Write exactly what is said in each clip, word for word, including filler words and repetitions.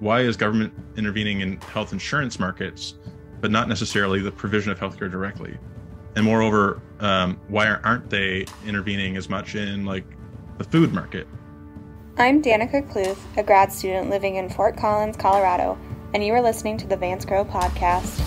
Why is government intervening in health insurance markets, but not necessarily the provision of healthcare directly? And moreover, um, why aren't they intervening as much in like the food market? I'm Danica Kluth, a grad student living in Fort Collins, Colorado, and you are listening to the Vance Crowe podcast.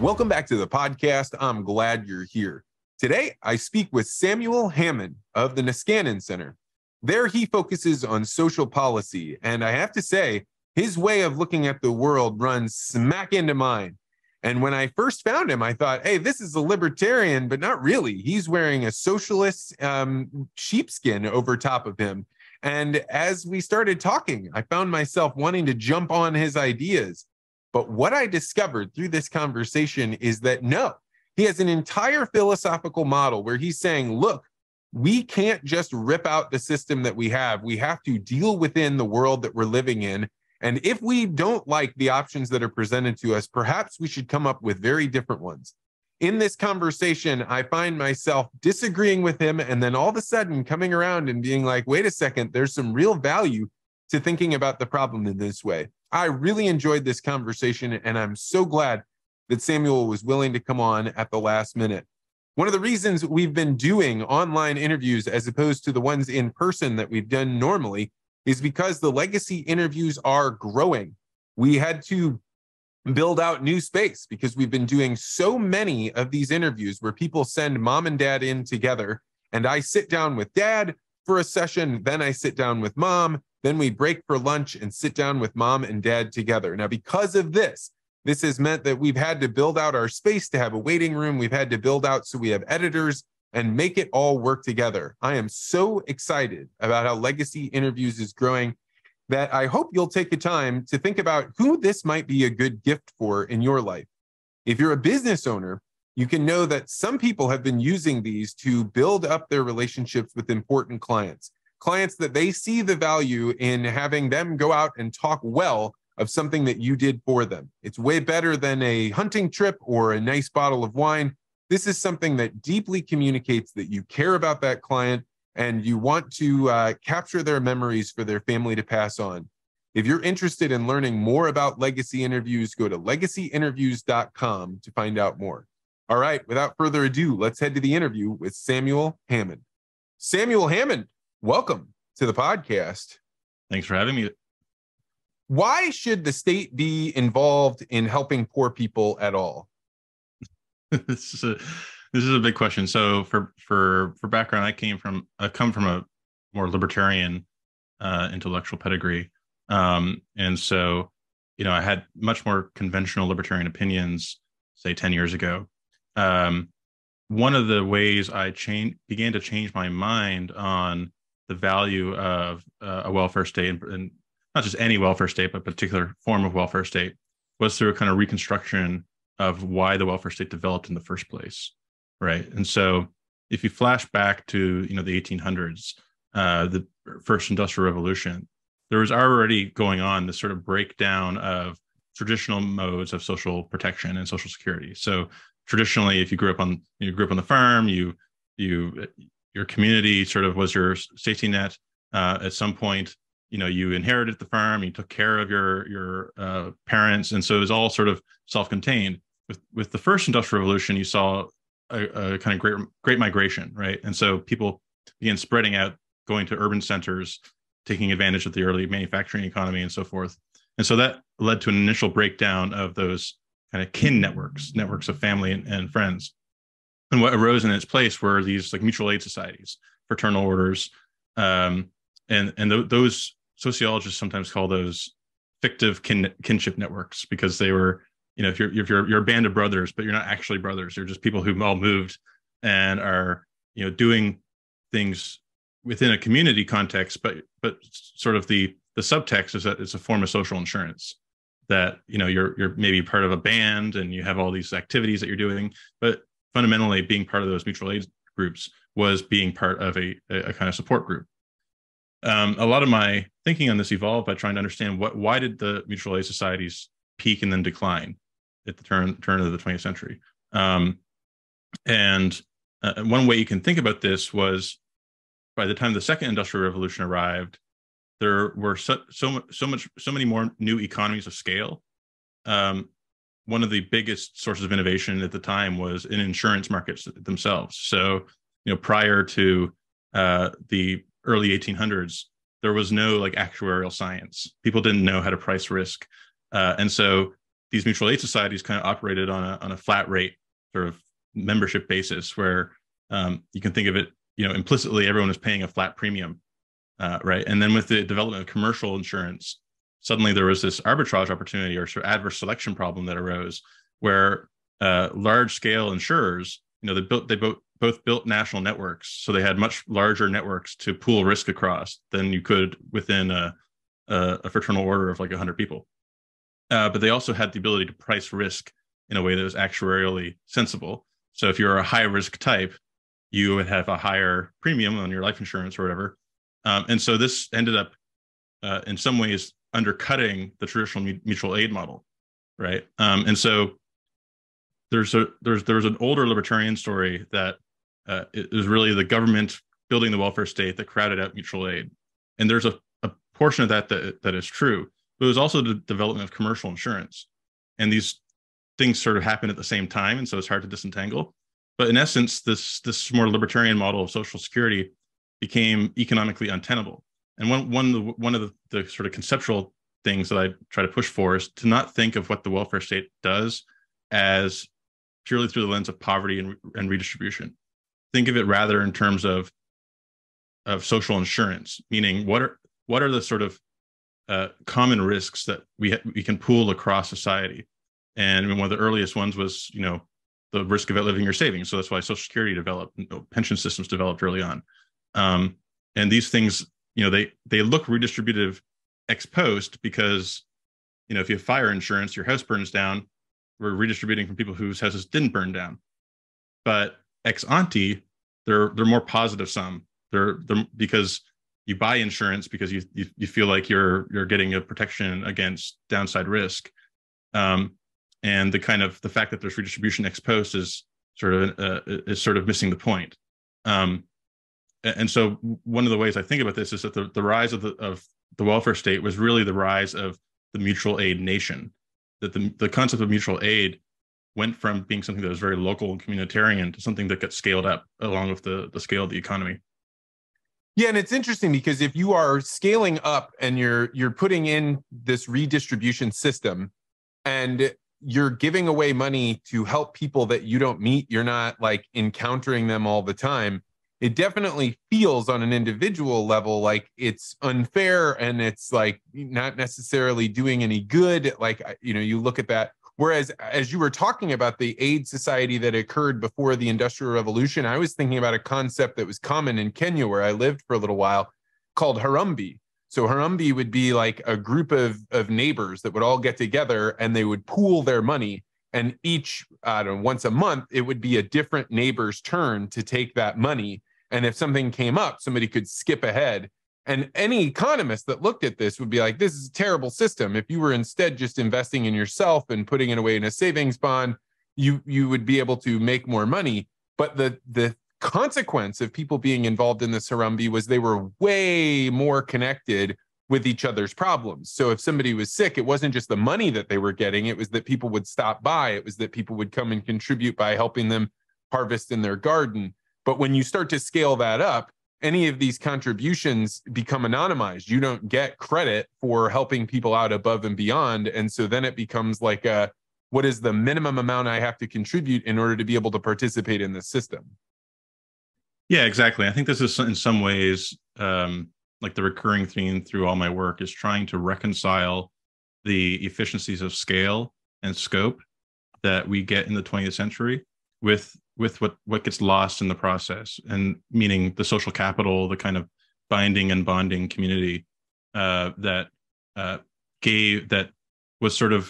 Welcome back to the podcast. I'm glad you're here. Today, I speak with Samuel Hammond of the Niskanen Center. There, he focuses on social policy, and I have to say, his way of looking at the world runs smack into mine. And when I first found him, I thought, hey, this is a libertarian, but not really. He's wearing a socialist um, sheepskin over top of him. And as we started talking, I found myself wanting to jump on his ideas. But what I discovered through this conversation is that no, he has an entire philosophical model where he's saying, look, we can't just rip out the system that we have. We have to deal within the world that we're living in. And if we don't like the options that are presented to us, perhaps we should come up with very different ones. In this conversation, I find myself disagreeing with him and then all of a sudden coming around and being like, wait a second, there's some real value to thinking about the problem in this way. I really enjoyed this conversation, and I'm so glad that Samuel was willing to come on at the last minute. One of the reasons we've been doing online interviews as opposed to the ones in person that we've done normally is because the legacy interviews are growing. We had to build out new space because we've been doing so many of these interviews where people send mom and dad in together, and I sit down with dad for a session, then I sit down with mom, then we break for lunch and sit down with mom and dad together. Now, because of this, this has meant that we've had to build out our space to have a waiting room. We've had to build out so we have editors and make it all work together. I am so excited about how Legacy Interviews is growing that I hope you'll take the time to think about who this might be a good gift for in your life. If you're a business owner, you can know that some people have been using these to build up their relationships with important clients, clients that they see the value in having them go out and talk well of something that you did for them. It's way better than a hunting trip or a nice bottle of wine. This is something that deeply communicates that you care about that client and you want to uh, capture their memories for their family to pass on. If you're interested in learning more about Legacy Interviews, go to legacy interviews dot com to find out more. All right, without further ado, let's head to the interview with Samuel Hammond. Samuel Hammond, welcome to the podcast. Thanks for having me. Why should the state be involved in helping poor people at all? This is a this is a big question. So for for for background, I came from I come from a more libertarian uh, intellectual pedigree, um, and so you know I had much more conventional libertarian opinions, say ten years ago. Um, one of the ways I change began to change my mind on the value of uh, a welfare state and, and not just any welfare state, but a particular form of welfare state, was through a kind of reconstruction of why the welfare state developed in the first place, right? And so if you flash back to, you know, the eighteen hundreds, uh, the first Industrial Revolution, there was already going on this sort of breakdown of traditional modes of social protection and social security. So traditionally, if you grew up on you grew up on the farm, you you your community sort of was your safety net. Uh, at some point, you know, you inherited the farm, you took care of your your uh, parents, and so it was all sort of self-contained. With with the first Industrial Revolution, you saw a, a kind of great great migration, right? And so people began spreading out, going to urban centers, taking advantage of the early manufacturing economy and so forth. And so that led to an initial breakdown of those kind of kin networks, networks of family and, and friends. And what arose in its place were these like mutual aid societies, fraternal orders, um, and and th- those. Sociologists sometimes call those fictive kin- kinship networks because they were, you know, if you're if you're you're a band of brothers, but you're not actually brothers. You're just people who've all moved and are, you know, doing things within a community context. But but sort of the the subtext is that it's a form of social insurance that, you know, you're you're maybe part of a band and you have all these activities that you're doing, but fundamentally being part of those mutual aid groups was being part of a a kind of support group. Um, a lot of my thinking on this evolved by trying to understand what why did the mutual aid societies peak and then decline at the turn turn of the twentieth century. Um, and uh, one way you can think about this was by the time the second Industrial Revolution arrived, there were so so so much so many more new economies of scale. Um, one of the biggest sources of innovation at the time was in insurance markets themselves. So, you know, prior to uh, the early eighteen hundreds, there was no like actuarial science. People didn't know how to price risk, uh, and so these mutual aid societies kind of operated on a on a flat rate sort of membership basis, where um, you can think of it, you know, implicitly everyone is paying a flat premium, uh, right? And then with the development of commercial insurance, suddenly there was this arbitrage opportunity or sort of adverse selection problem that arose, where uh, large scale insurers, you know, they built they both both built national networks, so they had much larger networks to pool risk across than you could within a a, a fraternal order of like one hundred people. Uh, but they also had the ability to price risk in a way that was actuarially sensible. So if you're a high risk type, you would have a higher premium on your life insurance or whatever. Um, and so this ended up uh, in some ways undercutting the traditional mu- mutual aid model, right? Um, and so there's a there's there's an older libertarian story that uh, it was really the government building the welfare state that crowded out mutual aid. And there's a, a portion of that, that that is true, but it was also the development of commercial insurance. And these things sort of happen at the same time, and so it's hard to disentangle. But in essence, this this more libertarian model of Social Security became economically untenable. And one one of the, one of the, the sort of conceptual things that I try to push for is to not think of what the welfare state does as purely through the lens of poverty and, and redistribution. Think of it rather in terms of of social insurance, meaning what are what are the sort of uh, common risks that we ha- we can pool across society. And one of the earliest ones was, you know, the risk of outliving your savings. So that's why Social Security developed, you know, pension systems developed early on. Um, and these things, you know, they they look redistributive ex post because, you know, if you have fire insurance, your house burns down, we're redistributing from people whose houses didn't burn down. But ex ante, they're they're more positive sum. They're they're because you buy insurance because you you, you feel like you're you're getting a protection against downside risk. Um, And the kind of the fact that there's redistribution ex post is sort of uh, is sort of missing the point. Um, and so one of the ways I think about this is that the, the rise of the of the welfare state was really the rise of the mutual aid nation. That the the concept of mutual aid went from being something that was very local and communitarian to something that got scaled up along with the the scale of the economy. Yeah, and it's interesting because if you are scaling up and you're you're putting in this redistribution system, and you're giving away money to help people that you don't meet, you're not like encountering them all the time, it definitely feels on an individual level like it's unfair and it's like not necessarily doing any good. Like, you know, you look at that. Whereas as you were talking about the aid society that occurred before the Industrial Revolution, I was thinking about a concept that was common in Kenya where I lived for a little while called Harambee. So Harambee would be like a group of, of neighbors that would all get together and they would pool their money. And each, I don't know, once a month, it would be a different neighbor's turn to take that money. And if something came up, somebody could skip ahead. And any economist that looked at this would be like, this is a terrible system. If you were instead just investing in yourself and putting it away in a savings bond, you, you would be able to make more money. But the the consequence of people being involved in this Harambee was they were way more connected with each other's problems. So if somebody was sick, it wasn't just the money that they were getting, it was that people would stop by, it was that people would come and contribute by helping them harvest in their garden. But when you start to scale that up, any of these contributions become anonymized. You don't get credit for helping people out above and beyond. And so then it becomes like, a, what is the minimum amount I have to contribute in order to be able to participate in this system? Yeah, exactly. I think this is in some ways um, like the recurring theme through all my work is trying to reconcile the efficiencies of scale and scope that we get in the twentieth century with with what, what gets lost in the process, and meaning the social capital, the kind of binding and bonding community uh, that uh, gave that was sort of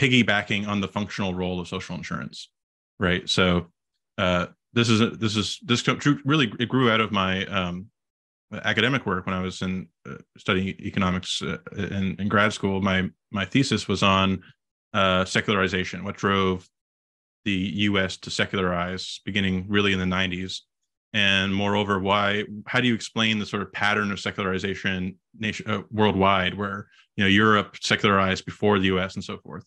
piggybacking on the functional role of social insurance, right? So. Uh, This is a, this is this really it grew out of my um, academic work when I was in uh, studying economics uh, in, in grad school. My my thesis was on uh, secularization, what drove the U S to secularize, beginning really in the nineties, And moreover, why? How do you explain the sort of pattern of secularization nation uh, worldwide, where you know Europe secularized before the U S and so forth?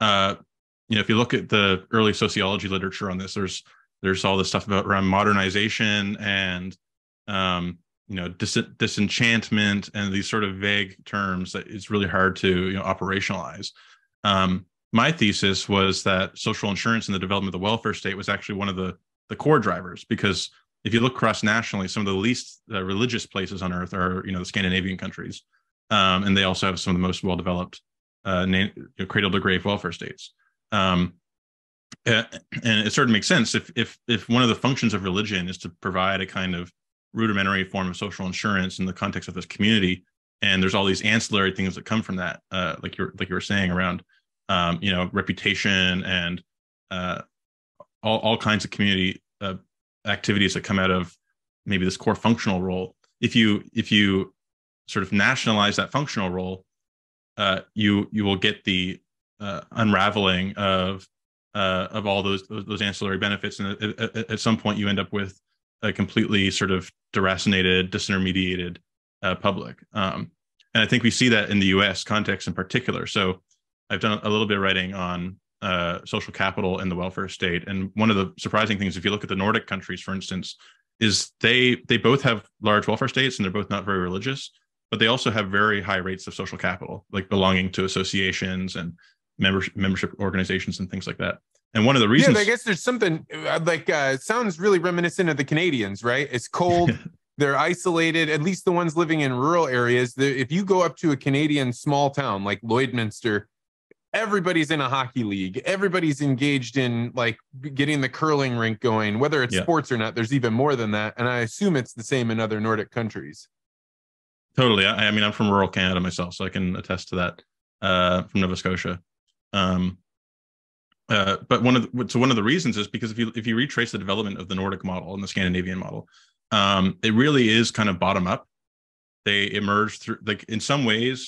Uh, you know, if you look at the early sociology literature on this, there's there's all this stuff about around modernization and um, you know dis disenchantment and these sort of vague terms that it's really hard to you know operationalize. Um, my thesis was that social insurance and the development of the welfare state was actually one of the the core drivers, because if you look cross nationally, some of the least uh, religious places on earth are, you know, the Scandinavian countries, um, and they also have some of the most well-developed uh, you know, cradle-to-grave welfare states. Um, and it sort of makes sense if if if one of the functions of religion is to provide a kind of rudimentary form of social insurance in the context of this community, and there's all these ancillary things that come from that, uh, like you're like you were saying around, um, you know, reputation and uh, all all kinds of community Uh, activities that come out of maybe this core functional role. If you if you sort of nationalize that functional role, uh, you you will get the uh, unraveling of uh, of all those, those those ancillary benefits, and at, at, at some point you end up with a completely sort of deracinated, disintermediated uh, public. Um, and I think we see that in the U S context in particular. So I've done a little bit of writing on Uh, social capital and the welfare state. And one of the surprising things, if you look at the Nordic countries, for instance, is they they both have large welfare states and they're both not very religious, but they also have very high rates of social capital, like belonging to associations and membership, membership organizations and things like that. And one of the reasons— Yeah, I guess there's something like, uh, it sounds really reminiscent of the Canadians, right? It's cold, they're isolated, at least the ones living in rural areas. The, if you go up to a Canadian small town like Lloydminster, everybody's in a hockey league. Everybody's engaged in like getting the curling rink going, whether it's yeah. sports or not. There's even more than that. And I assume it's the same in other Nordic countries. Totally. I, I mean, I'm from rural Canada myself, so I can attest to that uh, from Nova Scotia. Um, uh, but one of the, so one of the reasons is because if you, if you retrace the development of the Nordic model and the Scandinavian model, um, it really is kind of bottom up. They emerge through, like in some ways,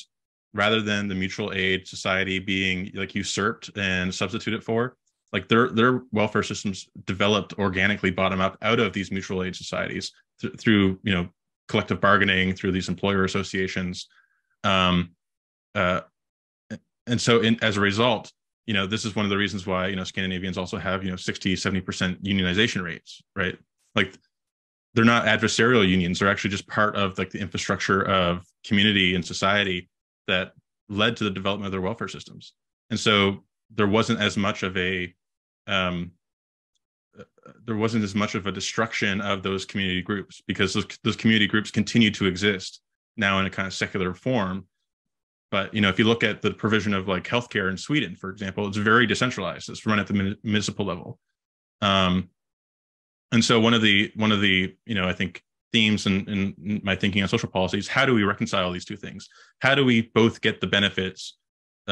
rather than the mutual aid society being like usurped and substituted for, like their their welfare systems developed organically bottom up out of these mutual aid societies th through you know collective bargaining, through these employer associations, um, uh, and so in, as a result, you know this is one of the reasons why you know Scandinavians also have you know sixty, seventy percent unionization rates, right? Like they're not adversarial unions; they're actually just part of like the infrastructure of community and society that led to the development of their welfare systems. And so there wasn't as much of a, um, there wasn't as much of a destruction of those community groups, because those, those community groups continue to exist now in a kind of secular form. But, you know, if you look at the provision of like healthcare in Sweden, for example, it's very decentralized. It's run at the municipal level. Um, and so one of the, one of the, you know, I think, themes in, in my thinking on social policy is how do we reconcile these two things? How do we both get the benefits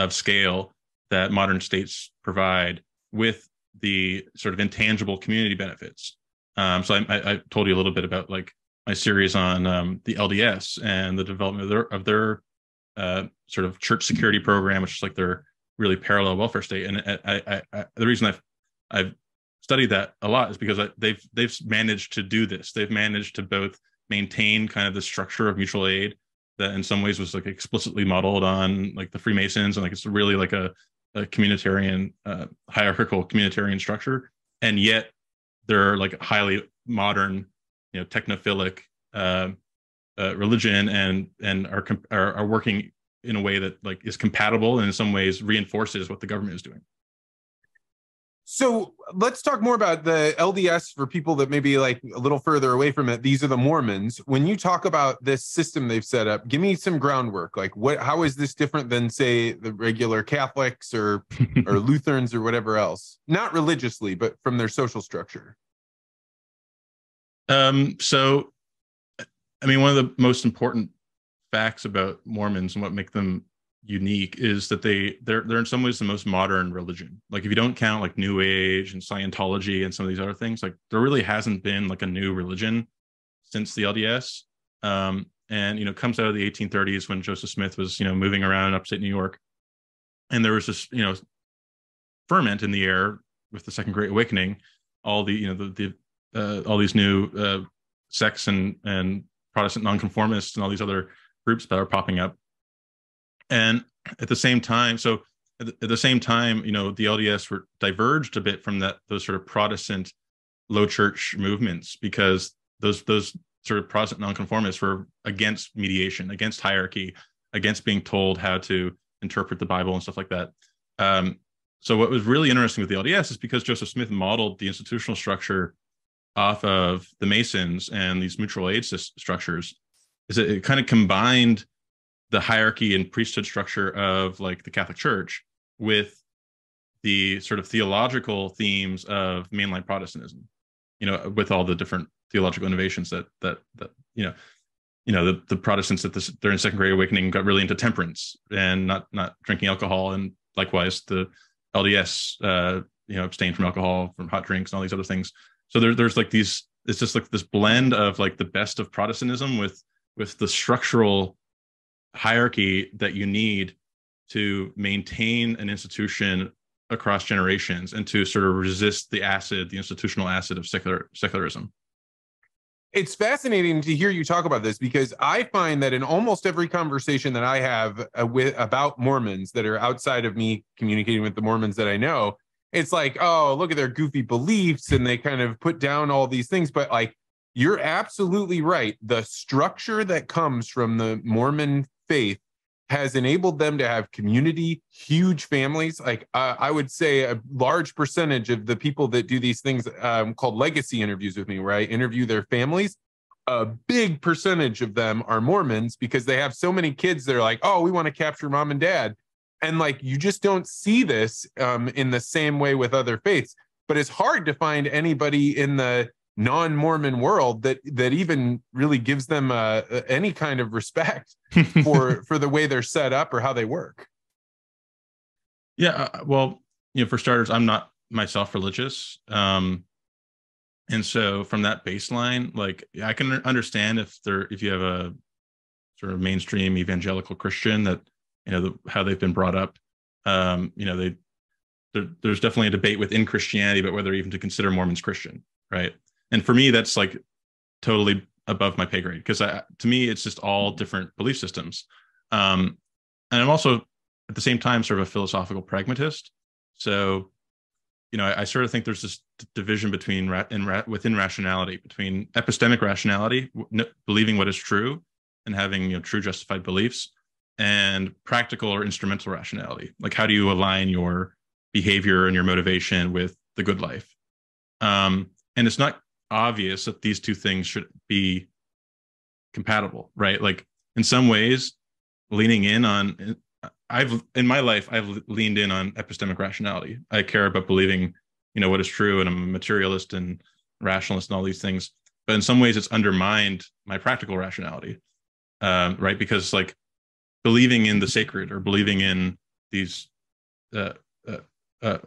of scale that modern states provide with the sort of intangible community benefits? Um, so I, I, I told you a little bit about like my series on um, the L D S and the development of their, of their uh, sort of church security program, which is like their really parallel welfare state. And I, I, I, the reason I've, I've studied that a lot is because they've they've managed to do this. They've managed to both maintain kind of the structure of mutual aid that in some ways was like explicitly modeled on like the Freemasons, and like it's really like a, a communitarian uh, hierarchical communitarian structure, and yet they're like highly modern, you know, technophilic uh, uh, religion, and and are, are are working in a way that like is compatible and in some ways reinforces what the government is doing. So let's talk more about the L D S for people that maybe like a little further away from it. These are the Mormons. When you talk about this system they've set up, give me some groundwork. Like what, how is this different than say the regular Catholics or, or Lutherans or whatever else? Not religiously, but from their social structure. Um, so, I mean, one of the most important facts about Mormons and what make them unique is that they they're they're in some ways the most modern religion. Like if you don't count like New Age and Scientology and some of these other things, like there really hasn't been like a new religion since the L D S. Um, and you know, it comes out of the eighteen thirties when Joseph Smith was you know moving around in upstate New York, and there was this you know ferment in the air with the Second Great Awakening. All the you know the the uh, all these new uh, sects and, and Protestant nonconformists and all these other groups that are popping up. And at the same time, so at the, at the same time, you know, the L D S were diverged a bit from that, those sort of Protestant low church movements, because those, those sort of Protestant nonconformists were against mediation, against hierarchy, against being told how to interpret the Bible and stuff like that. Um, so what was really interesting with the L D S is because Joseph Smith modeled the institutional structure off of the Masons and these mutual aid structures, is that it kind of combined the hierarchy and priesthood structure of like the Catholic Church with the sort of theological themes of mainline Protestantism, you know, with all the different theological innovations that, that, that, you know, you know, the, the Protestants at the, during the Second Great Awakening got really into temperance and not, not drinking alcohol. And likewise, the L D S, uh, you know, abstained from alcohol, from hot drinks and all these other things. So there, there's like these, it's just like this blend of like the best of Protestantism with, with the structural hierarchy that you need to maintain an institution across generations and to sort of resist the acid, the institutional acid of secular secularism. It's fascinating to hear you talk about this, because I find that in almost every conversation that I have uh, with about Mormons that are outside of me communicating with the Mormons that I know, it's like, oh, look at their goofy beliefs, and they kind of put down all these things. But like, you're absolutely right. The structure that comes from the Mormon faith has enabled them to have community, huge families. Like uh, I would say a large percentage of the people that do these things um, called legacy interviews with me, where I interview their families, a big percentage of them are Mormons, because they have so many kids. They're like, oh, we want to capture mom and dad. And like, you just don't see this um, in the same way with other faiths, but it's hard to find anybody in the non-Mormon world that that even really gives them uh, any kind of respect for for the way they're set up or how they work. Yeah, uh, well, you know, for starters, I'm not myself religious, um, and so from that baseline, like I can understand if there if you have a sort of mainstream evangelical Christian that you know the, how they've been brought up, um, you know, they there, there's definitely a debate within Christianity about whether even to consider Mormons Christian, right? And for me, that's like totally above my pay grade, because to me, it's just all different belief systems. Um, and I'm also, at the same time, sort of a philosophical pragmatist. So, you know, I, I sort of think there's this division between ra and ra within rationality, between epistemic rationality, n believing what is true and having you know, true justified beliefs, and practical or instrumental rationality. Like, how do you align your behavior and your motivation with the good life? Um, and it's not obvious that these two things should be compatible, right? Like in some ways, leaning in on, I've, in my life, I've leaned in on epistemic rationality. I care about believing, you know, what is true, and I'm a materialist and rationalist and all these things. But in some ways it's undermined my practical rationality, um, right? Because like believing in the sacred or believing in these, uh, uh, uh,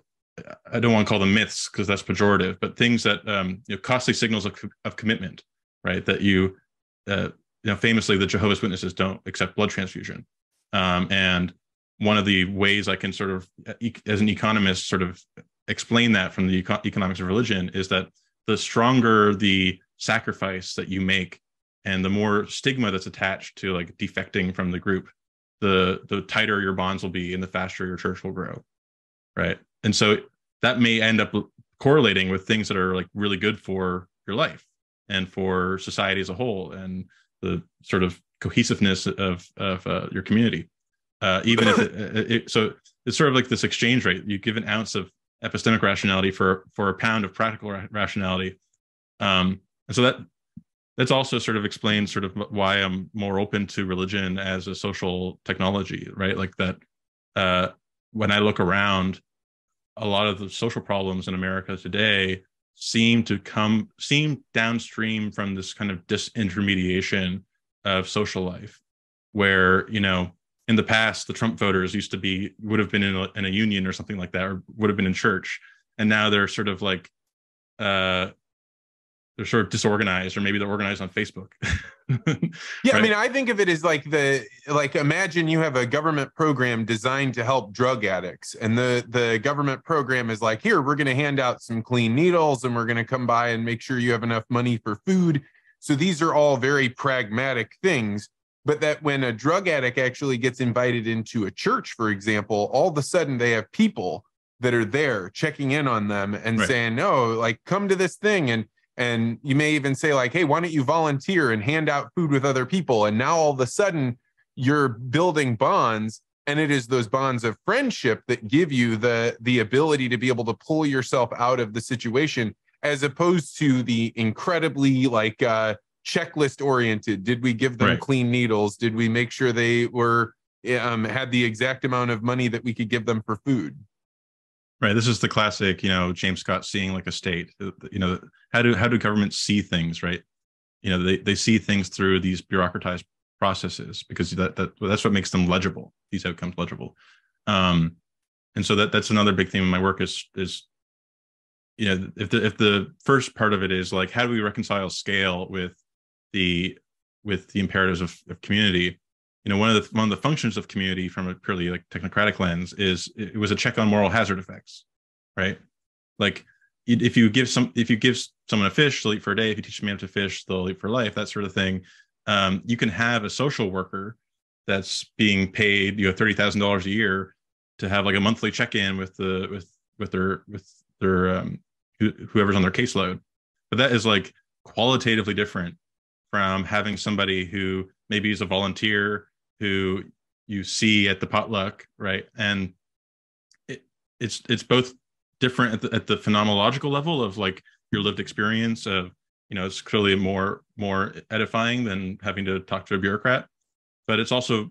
I don't want to call them myths because that's pejorative, but things that um, you know, costly signals of, of commitment, right? That you, uh, you know, famously the Jehovah's Witnesses don't accept blood transfusion. Um, and one of the ways I can sort of, as an economist, sort of explain that from the eco economics of religion is that the stronger the sacrifice that you make and the more stigma that's attached to like defecting from the group, the the tighter your bonds will be and the faster your church will grow, right? And so that may end up correlating with things that are like really good for your life and for society as a whole and the sort of cohesiveness of, of uh, your community. Uh, even if it, it, so it's sort of like this exchange rate. You give an ounce of epistemic rationality for, for a pound of practical ra rationality. Um, and so that that's also sort of explains sort of why I'm more open to religion as a social technology, right? Like that uh, when I look around, a lot of the social problems in America today seem to come, seem downstream from this kind of disintermediation of social life, where, you know, in the past, the Trump voters used to be, would have been in a, in a union or something like that, or would have been in church. And now they're sort of like, uh, they're sort of disorganized, or maybe they're organized on Facebook, Yeah, right? I mean, I think of it as like the, like, imagine you have a government program designed to help drug addicts, and the, the government program is like, here, we're going to hand out some clean needles, and we're going to come by and make sure you have enough money for food. So these are all very pragmatic things. But that when a drug addict actually gets invited into a church, for example, all of a sudden they have people that are there checking in on them and right. saying, no, like, come to this thing. And, and you may even say, like, hey, why don't you volunteer and hand out food with other people? And now all of a sudden you're building bonds, and it is those bonds of friendship that give you the, the ability to be able to pull yourself out of the situation, as opposed to the incredibly, like, uh, checklist oriented. Did we give them right. clean needles? Did we make sure they were um, had the exact amount of money that we could give them for food? Right. This is the classic, you know, James Scott seeing like a state. You know, how do how do governments see things? Right. You know, they they see things through these bureaucratized processes, because that, that that's what makes them legible. These outcomes legible, um, and so that that's another big theme in my work is is. You know, if the if the first part of it is like, how do we reconcile scale with the with the imperatives of, of community? You know, one of the one of the functions of community from a purely like technocratic lens is it was a check on moral hazard effects, right? Like if you give some if you give someone a fish, they'll eat for a day. If you teach a man to fish, they'll eat for life. That sort of thing. Um, you can have a social worker that's being paid, you know, thirty thousand dollars a year to have like a monthly check in with the with with their with their um, whoever's on their caseload. But that is like qualitatively different from having somebody who maybe is a volunteer who you see at the potluck, right? And it, it's it's both different at the, at the phenomenological level of like your lived experience of, you know, it's clearly more more edifying than having to talk to a bureaucrat, but it's also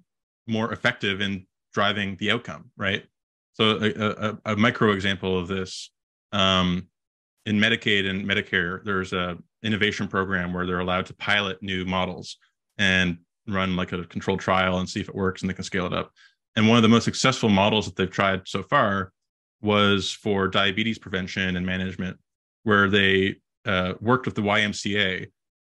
more effective in driving the outcome, right? So a, a, a micro example of this, um, in Medicaid and Medicare, there's a innovation program where they're allowed to pilot new models and run like a controlled trial and see if it works, and they can scale it up. And one of the most successful models that they've tried so far was for diabetes prevention and management, where they uh, worked with the Y M C A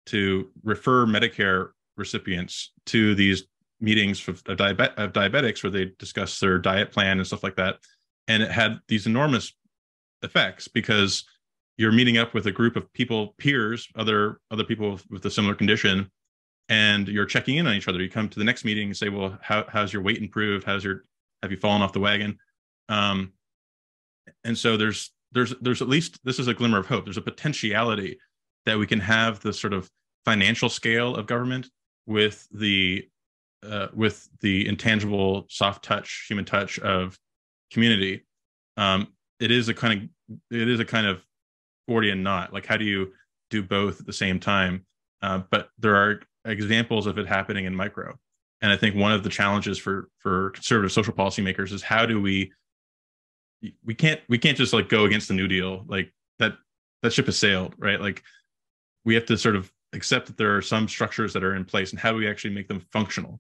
to refer Medicare recipients to these meetings of, diabet- of diabetics where they discuss their diet plan and stuff like that. And it had these enormous effects, because you're meeting up with a group of people, peers, other other people with a similar condition, and you're checking in on each other. You come to the next meeting and say, well, how, how's your weight improved? How's your, have you fallen off the wagon? Um, and so there's, there's, there's at least, this is a glimmer of hope. There's a potentiality that we can have the sort of financial scale of government with the, uh, with the intangible soft touch, human touch of community. Um, it is a kind of, it is a kind of Gordian knot. Like, how do you do both at the same time? Uh, but there are examples of it happening in micro. And I think one of the challenges for, for conservative social policymakers is how do we, we can't, we can't just like go against the New Deal. Like that, that ship has sailed, right? Like we have to sort of accept that there are some structures that are in place, and how do we actually make them functional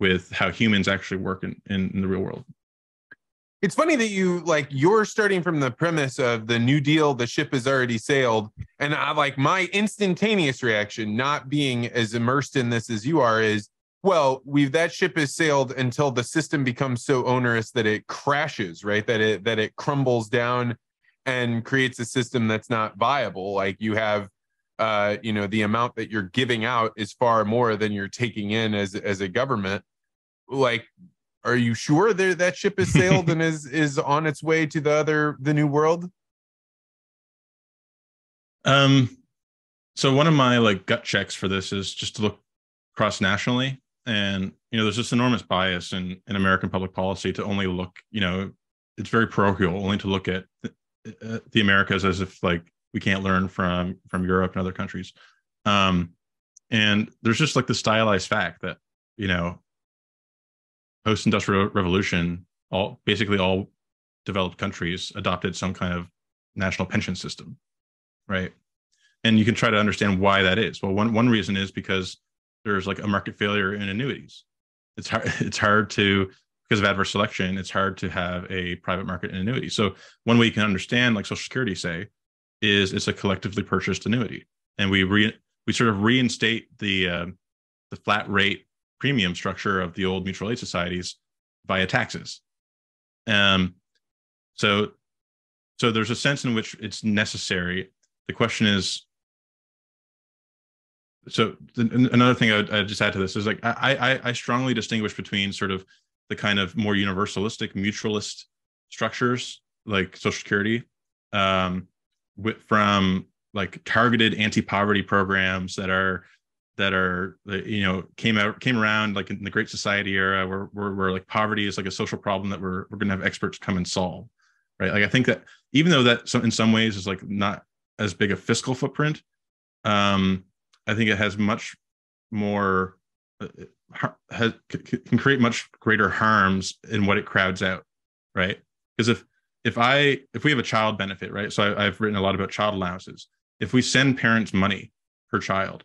with how humans actually work in, in, in the real world. It's funny that you like you're starting from the premise of the New Deal, the ship has already sailed. And I like my instantaneous reaction, not being as immersed in this as you are, is, well, we've that ship has sailed until the system becomes so onerous that it crashes, right? That it that it crumbles down and creates a system that's not viable. Like you have uh, you know, the amount that you're giving out is far more than you're taking in as as a government. Like, are you sure that that ship has sailed and is, is on its way to the other, the new world? Um, so one of my like gut checks for this is just to look cross nationally. And, you know, there's this enormous bias in, in American public policy to only look, you know, it's very parochial, only to look at the, uh, the Americas as if like we can't learn from, from Europe and other countries. Um, and there's just like the stylized fact that, you know, post-industrial revolution, all basically all developed countries adopted some kind of national pension system, right? And you can try to understand why that is. Well, one one reason is because there's like a market failure in annuities. It's hard. It's hard to, because of adverse selection, it's hard to have a private market in annuities. So one way you can understand, like Social Security, say, is it's a collectively purchased annuity, and we re, we sort of reinstate the uh, the flat rate premium structure of the old mutual aid societies via taxes. Um, so, so there's a sense in which it's necessary. The question is, so th- another thing I would, I would just add to this is like, I, I, I strongly distinguish between sort of the kind of more universalistic mutualist structures like Social Security um, with, from like targeted anti-poverty programs that are, that are, you know, came out, came around like in the Great Society era where, where, where like poverty is like a social problem that we're, we're going to have experts come and solve. Right. Like, I think that even though that in some ways is like not as big a fiscal footprint, um, I think it has much more, uh, has, can create much greater harms in what it crowds out. Right. Because if, if I, if we have a child benefit, right. So I, I've written a lot about child allowances. If we send parents money per child,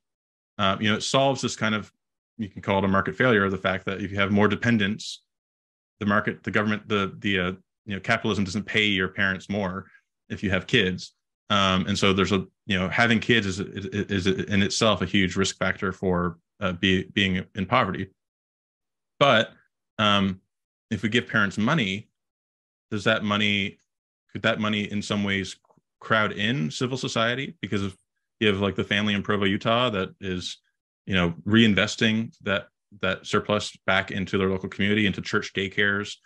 Uh, you know, it solves this kind of, you can call it a market failure of the fact that if you have more dependents, the market, the government, the, the uh, you know, capitalism doesn't pay your parents more if you have kids. Um, and so there's a, you know, having kids is, is, is in itself a huge risk factor for uh, be, being in poverty. But um, if we give parents money, does that money, could that money in some ways crowd in civil society? Because of, you have like the family in Provo, Utah that is, you know, reinvesting that that surplus back into their local community, into church daycares,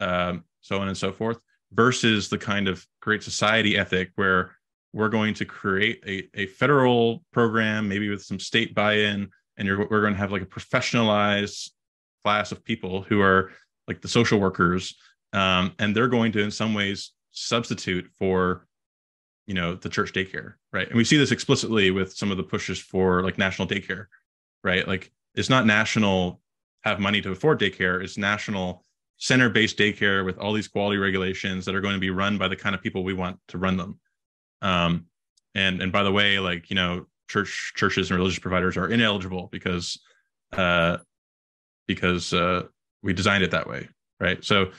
um, so on and so forth, versus the kind of Great Society ethic where we're going to create a, a federal program, maybe with some state buy-in, and you're, we're going to have like a professionalized class of people who are like the social workers, um, and they're going to in some ways substitute for, you know, the church daycare, right? And we see this explicitly with some of the pushes for like national daycare, right? Like it's not national have money to afford daycare, it's national center-based daycare with all these quality regulations that are going to be run by the kind of people we want to run them. Um, and and by the way, like, you know, church churches and religious providers are ineligible because uh, because uh, we designed it that way, right? So,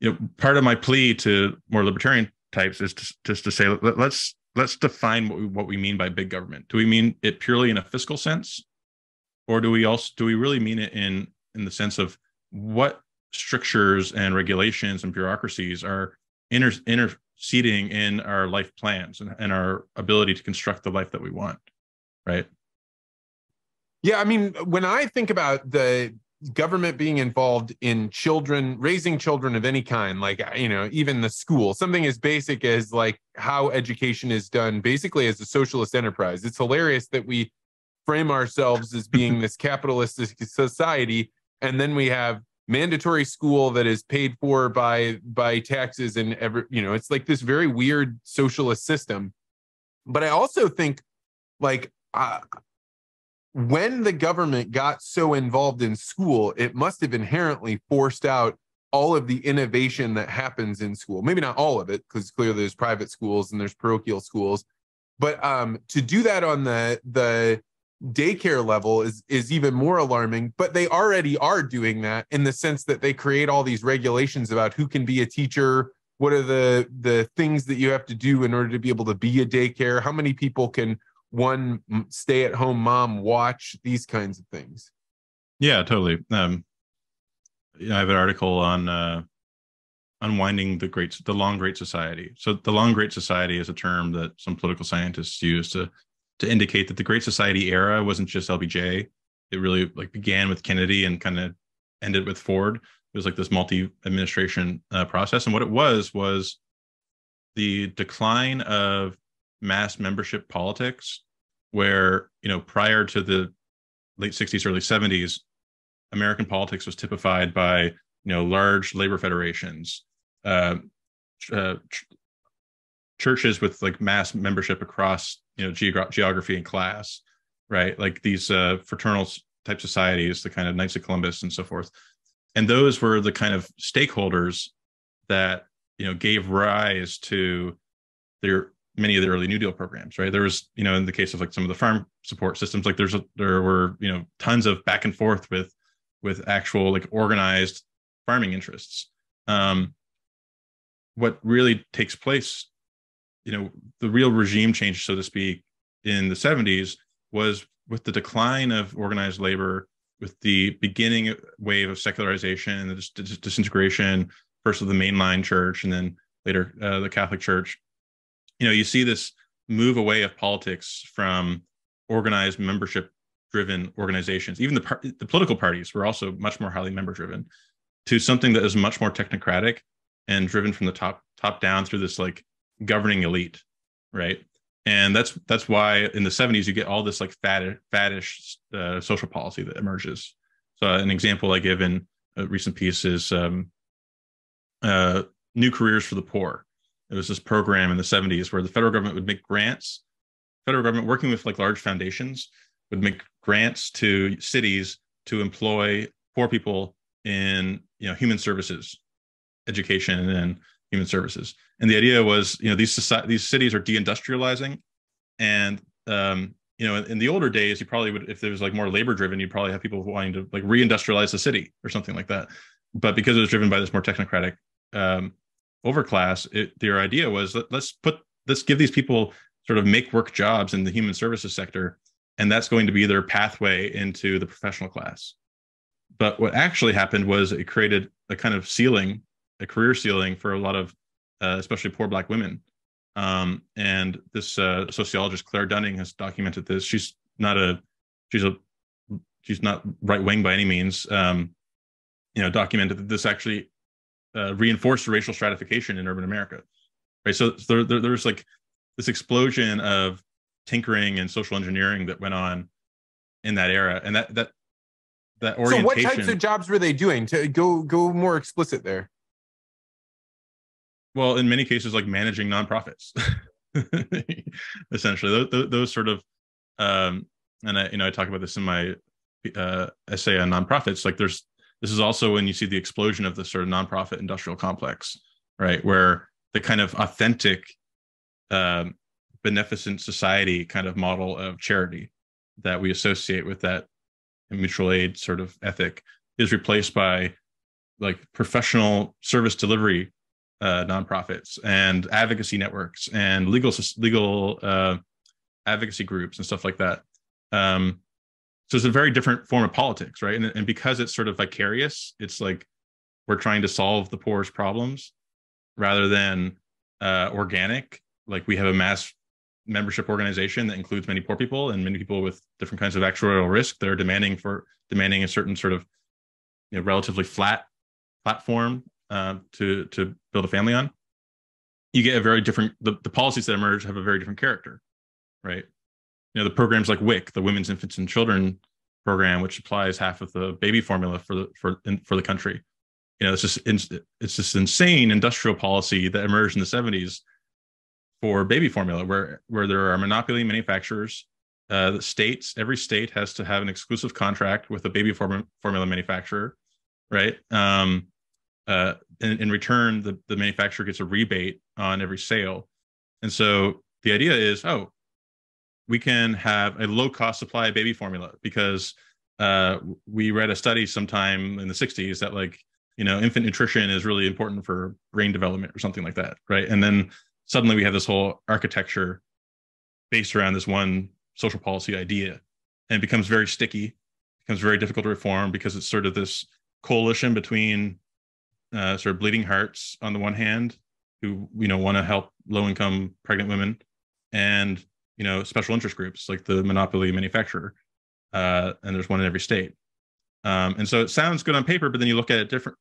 you know, part of my plea to more libertarian types is to, just to say, let, let's let's define what we, what we mean by big government. Do we mean it purely in a fiscal sense, or do we also do we really mean it in in the sense of what strictures and regulations and bureaucracies are inter, interceding in our life plans and, and our ability to construct the life that we want, right? Yeah, I mean, when I think about the government being involved in children, raising children of any kind, like, you know, even the school, something as basic as like how education is done basically as a socialist enterprise. It's hilarious that we frame ourselves as being this capitalistic society. And then we have mandatory school that is paid for by, by taxes and every, you know, it's like this very weird socialist system. But I also think like, uh, when the government got so involved in school, it must have inherently forced out all of the innovation that happens in school. Maybe not all of it, because clearly there's private schools and there's parochial schools. But um, to do that on the, the daycare level is, is even more alarming. But they already are doing that in the sense that they create all these regulations about who can be a teacher, what are the, the things that you have to do in order to be able to be a daycare, how many people can one stay-at-home mom watch, these kinds of things. Yeah, totally. Um, you know, I have an article on uh, unwinding the great, the long Great Society. So the long Great Society is a term that some political scientists use to to indicate that the Great Society era wasn't just L B J. It really like began with Kennedy and kind of ended with Ford. It was like this multi-administration uh, process, and what it was was the decline of mass membership politics, where, you know, prior to the late sixties, early seventies, American politics was typified by, you know, large labor federations, uh, uh, ch- churches with like mass membership across, you know, geog- geography and class, right? Like these uh, fraternal type societies, the kind of Knights of Columbus and so forth. And those were the kind of stakeholders that, you know, gave rise to their many of the early New Deal programs, right? There was, you know, in the case of like some of the farm support systems, like there's, a, there were, you know, tons of back and forth with, with actual like organized farming interests. Um, what really takes place, you know, the real regime change, so to speak, in the seventies was with the decline of organized labor, with the beginning wave of secularization and the dis dis disintegration, first of the mainline church and then later uh, the Catholic Church, you know, you see this move away of politics from organized membership-driven organizations. Even the, the political parties were also much more highly member-driven, to something that is much more technocratic and driven from the top top down through this like governing elite, right? And that's that's why in the seventies you get all this like fad, faddish uh, social policy that emerges. So uh, an example I give in a recent piece is um, uh, New Careers for the Poor. It was this program in the seventies where the federal government would make grants. Federal government, working with like large foundations, would make grants to cities to employ poor people in you know human services, education, and human services. And the idea was, you know, these society, these cities are deindustrializing, and um, you know, in, in the older days, you probably would, if there was like more labor driven, you'd probably have people wanting to like reindustrialize the city or something like that. But because it was driven by this more technocratic um, overclass, it, their idea was let, let's put let's give these people sort of make work jobs in the human services sector, and that's going to be their pathway into the professional class. But what actually happened was it created a kind of ceiling, a career ceiling for a lot of, uh, especially poor Black women. Um, and this uh, sociologist Claire Dunning has documented this. She's not a, she's a, she's not right wing by any means. Um, you know, documented that this actually uh, reinforced racial stratification in urban America, right? So there, there, there's like this explosion of tinkering and social engineering that went on in that era, and that that. That orientation. So what types of jobs were they doing? To go go more explicit there. Well, in many cases, like managing nonprofits, essentially those, those, those sort of, um, and I, you know, I talk about this in my uh, essay on nonprofits. Like, there's this is also when you see the explosion of the sort of nonprofit industrial complex, right, where the kind of authentic, um, beneficent society kind of model of charity that we associate with that mutual aid sort of ethic is replaced by like professional service delivery uh, nonprofits and advocacy networks and legal legal uh, advocacy groups and stuff like that. Um, so it's a very different form of politics, right? And, and because it's sort of vicarious, it's like we're trying to solve the poorest problems rather than uh, organic. Like we have a mass membership organization that includes many poor people and many people with different kinds of actuarial risk that are demanding for demanding a certain sort of you know, relatively flat platform uh, to to build a family on. You get a very different the, the policies that emerge have a very different character, right? You know, the programs like W I C, the Women's Infants and Children program, which supplies half of the baby formula for the for in, for the country. You know, it's just it's this insane industrial policy that emerged in the seventies. For baby formula, where where there are monopoly manufacturers, uh, the states, every state has to have an exclusive contract with a baby form formula manufacturer, right? Um, uh, and in return, the, the manufacturer gets a rebate on every sale. And so the idea is, oh, we can have a low cost supply of baby formula because uh, we read a study sometime in the sixties that like, you know, infant nutrition is really important for brain development or something like that, right? And then suddenly we have this whole architecture based around this one social policy idea, and it becomes very sticky, becomes very difficult to reform because it's sort of this coalition between uh, sort of bleeding hearts on the one hand, who, you know, want to help low-income pregnant women, and, you know, special interest groups like the monopoly manufacturer. Uh, and there's one in every state. Um, and so it sounds good on paper, but then you look at it different.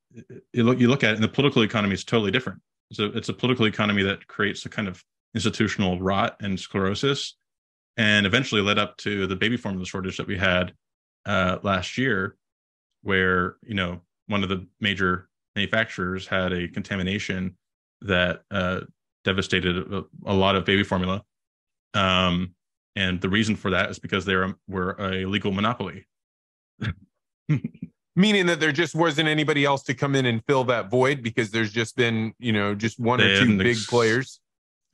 You look, you look at it and the political economy is totally different. So it's a political economy that creates a kind of institutional rot and sclerosis, and eventually led up to the baby formula shortage that we had uh, last year, where, you know, one of the major manufacturers had a contamination that uh, devastated a, a lot of baby formula. Um, and the reason for that is because they were, were a legal monopoly. Meaning that there just wasn't anybody else to come in and fill that void because there's just been, you know, just one or two big players.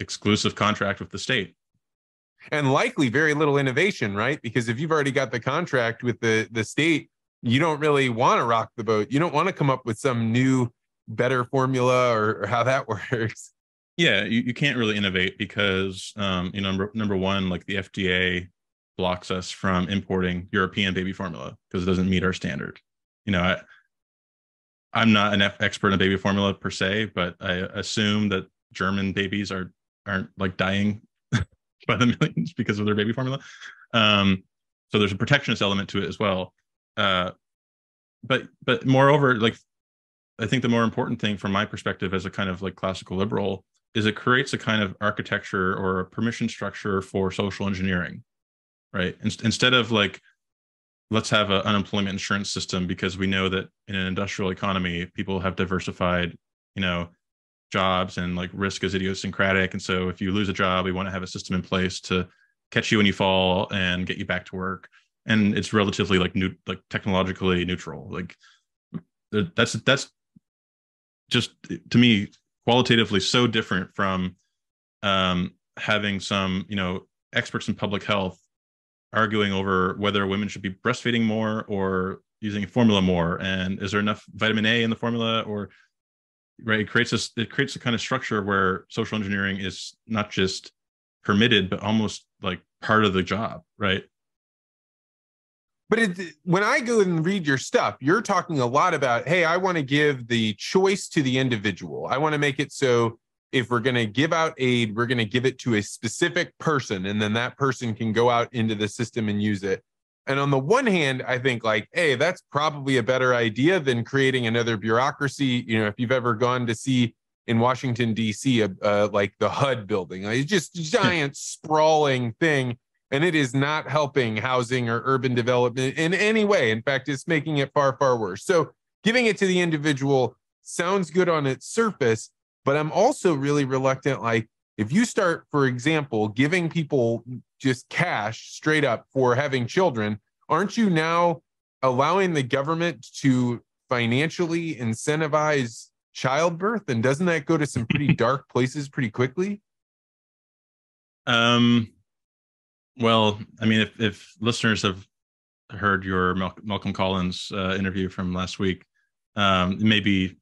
Exclusive contract with the state. And likely very little innovation, right? Because if you've already got the contract with the, the state, you don't really want to rock the boat. You don't want to come up with some new, better formula or, or how that works. Yeah, you, you can't really innovate because, um, you know, number, number one, like the F D A blocks us from importing European baby formula because it doesn't meet our standard. You know, I, I'm not an expert in baby formula per se, but I assume that German babies are, aren't like dying by the millions because of their baby formula. Um, so there's a protectionist element to it as well. Uh, but, but moreover, like, I think the more important thing from my perspective as a kind of like classical liberal is it creates a kind of architecture or a permission structure for social engineering, right? In- instead of like, let's have an unemployment insurance system because we know that in an industrial economy, people have diversified, you know, jobs, and like risk is idiosyncratic. And so if you lose a job, we want to have a system in place to catch you when you fall and get you back to work. And it's relatively like new, like technologically neutral. Like that's, that's just to me, qualitatively so different from um, having some, you know, experts in public health arguing over whether women should be breastfeeding more or using formula more. And is there enough vitamin A in the formula? Or, right, it creates this, it creates a kind of structure where social engineering is not just permitted, but almost like part of the job, right? But it, when I go and read your stuff, you're talking a lot about, hey, I want to give the choice to the individual. I want to make it so if we're going to give out aid, we're going to give it to a specific person, and then that person can go out into the system and use it. And on the one hand, I think like, hey, that's probably a better idea than creating another bureaucracy. You know, if you've ever gone to see in Washington, D C, uh, uh, like the H U D building, like, it's just giant sprawling thing. And it is not helping housing or urban development in any way. In fact, it's making it far, far worse. So giving it to the individual sounds good on its surface, but I'm also really reluctant. Like if you start, for example, giving people just cash straight up for having children, aren't you now allowing the government to financially incentivize childbirth? And doesn't that go to some pretty dark places pretty quickly? Um. Well, I mean, if, if listeners have heard your Mal- Malcolm Collins uh, interview from last week, um, it may be,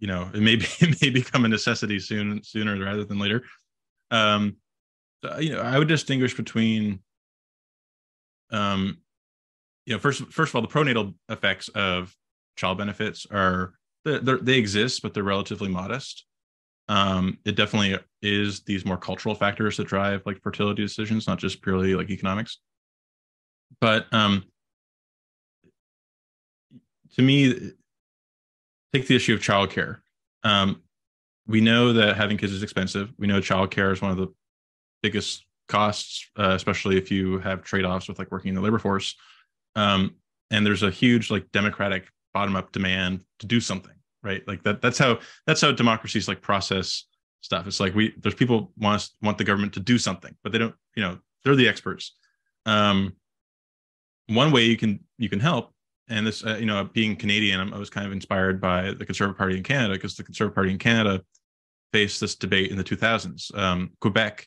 you know, it may be, it may become a necessity soon, sooner rather than later. Um, so, you know, I would distinguish between, um, you know, first first of all, the pronatal effects of child benefits are they're, they're, they exist, but they're relatively modest. Um, it definitely is these more cultural factors that drive like fertility decisions, not just purely like economics. But um, to me, take the issue of childcare. Um, we know that having kids is expensive. We know childcare is one of the biggest costs, uh, especially if you have trade-offs with like working in the labor force. Um, and there's a huge like democratic bottom-up demand to do something. Right, like that. That's how that's how democracies like process stuff. It's like we there's people want us, want the government to do something, but they don't. You know, they're the experts. Um, one way you can you can help, and this, uh, you know, being Canadian, I'm, I was kind of inspired by the Conservative Party in Canada because the Conservative Party in Canada faced this debate in the two thousands. Um, Quebec,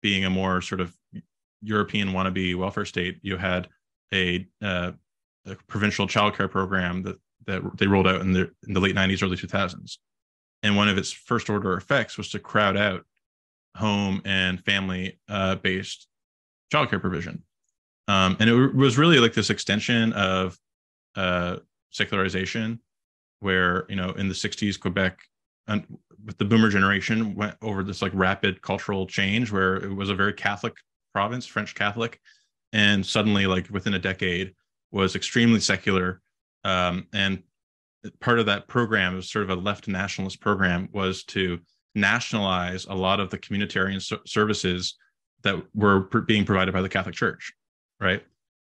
being a more sort of European wannabe welfare state, you had a, uh, a provincial childcare program that. that they rolled out in the in the late nineties, early two thousands. And one of its first order effects was to crowd out home and family uh, based childcare provision. Um, and it w- was really like this extension of uh, secularization where, you know, in the sixties, Quebec un- with the boomer generation went over this like rapid cultural change where it was a very Catholic province, French Catholic. And suddenly like within a decade was extremely secular. Um, and part of that program was sort of a left nationalist program was to nationalize a lot of the communitarian so- services that were pr- being provided by the Catholic Church, right?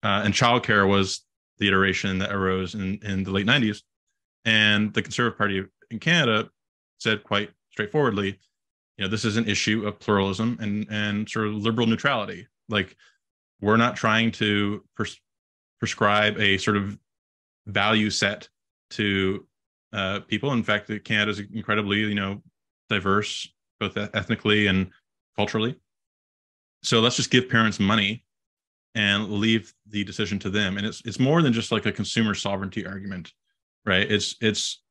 Uh, and childcare was the iteration that arose in, in the late nineties. And the Conservative Party in Canada said quite straightforwardly, you know, this is an issue of pluralism and, and sort of liberal neutrality. Like, we're not trying to pres- prescribe a sort of value set to uh, people. In fact, Canada is incredibly, you know, diverse, both ethnically and culturally. So let's just give parents money and leave the decision to them. And it's it's more than just like a consumer sovereignty argument, right? It's it's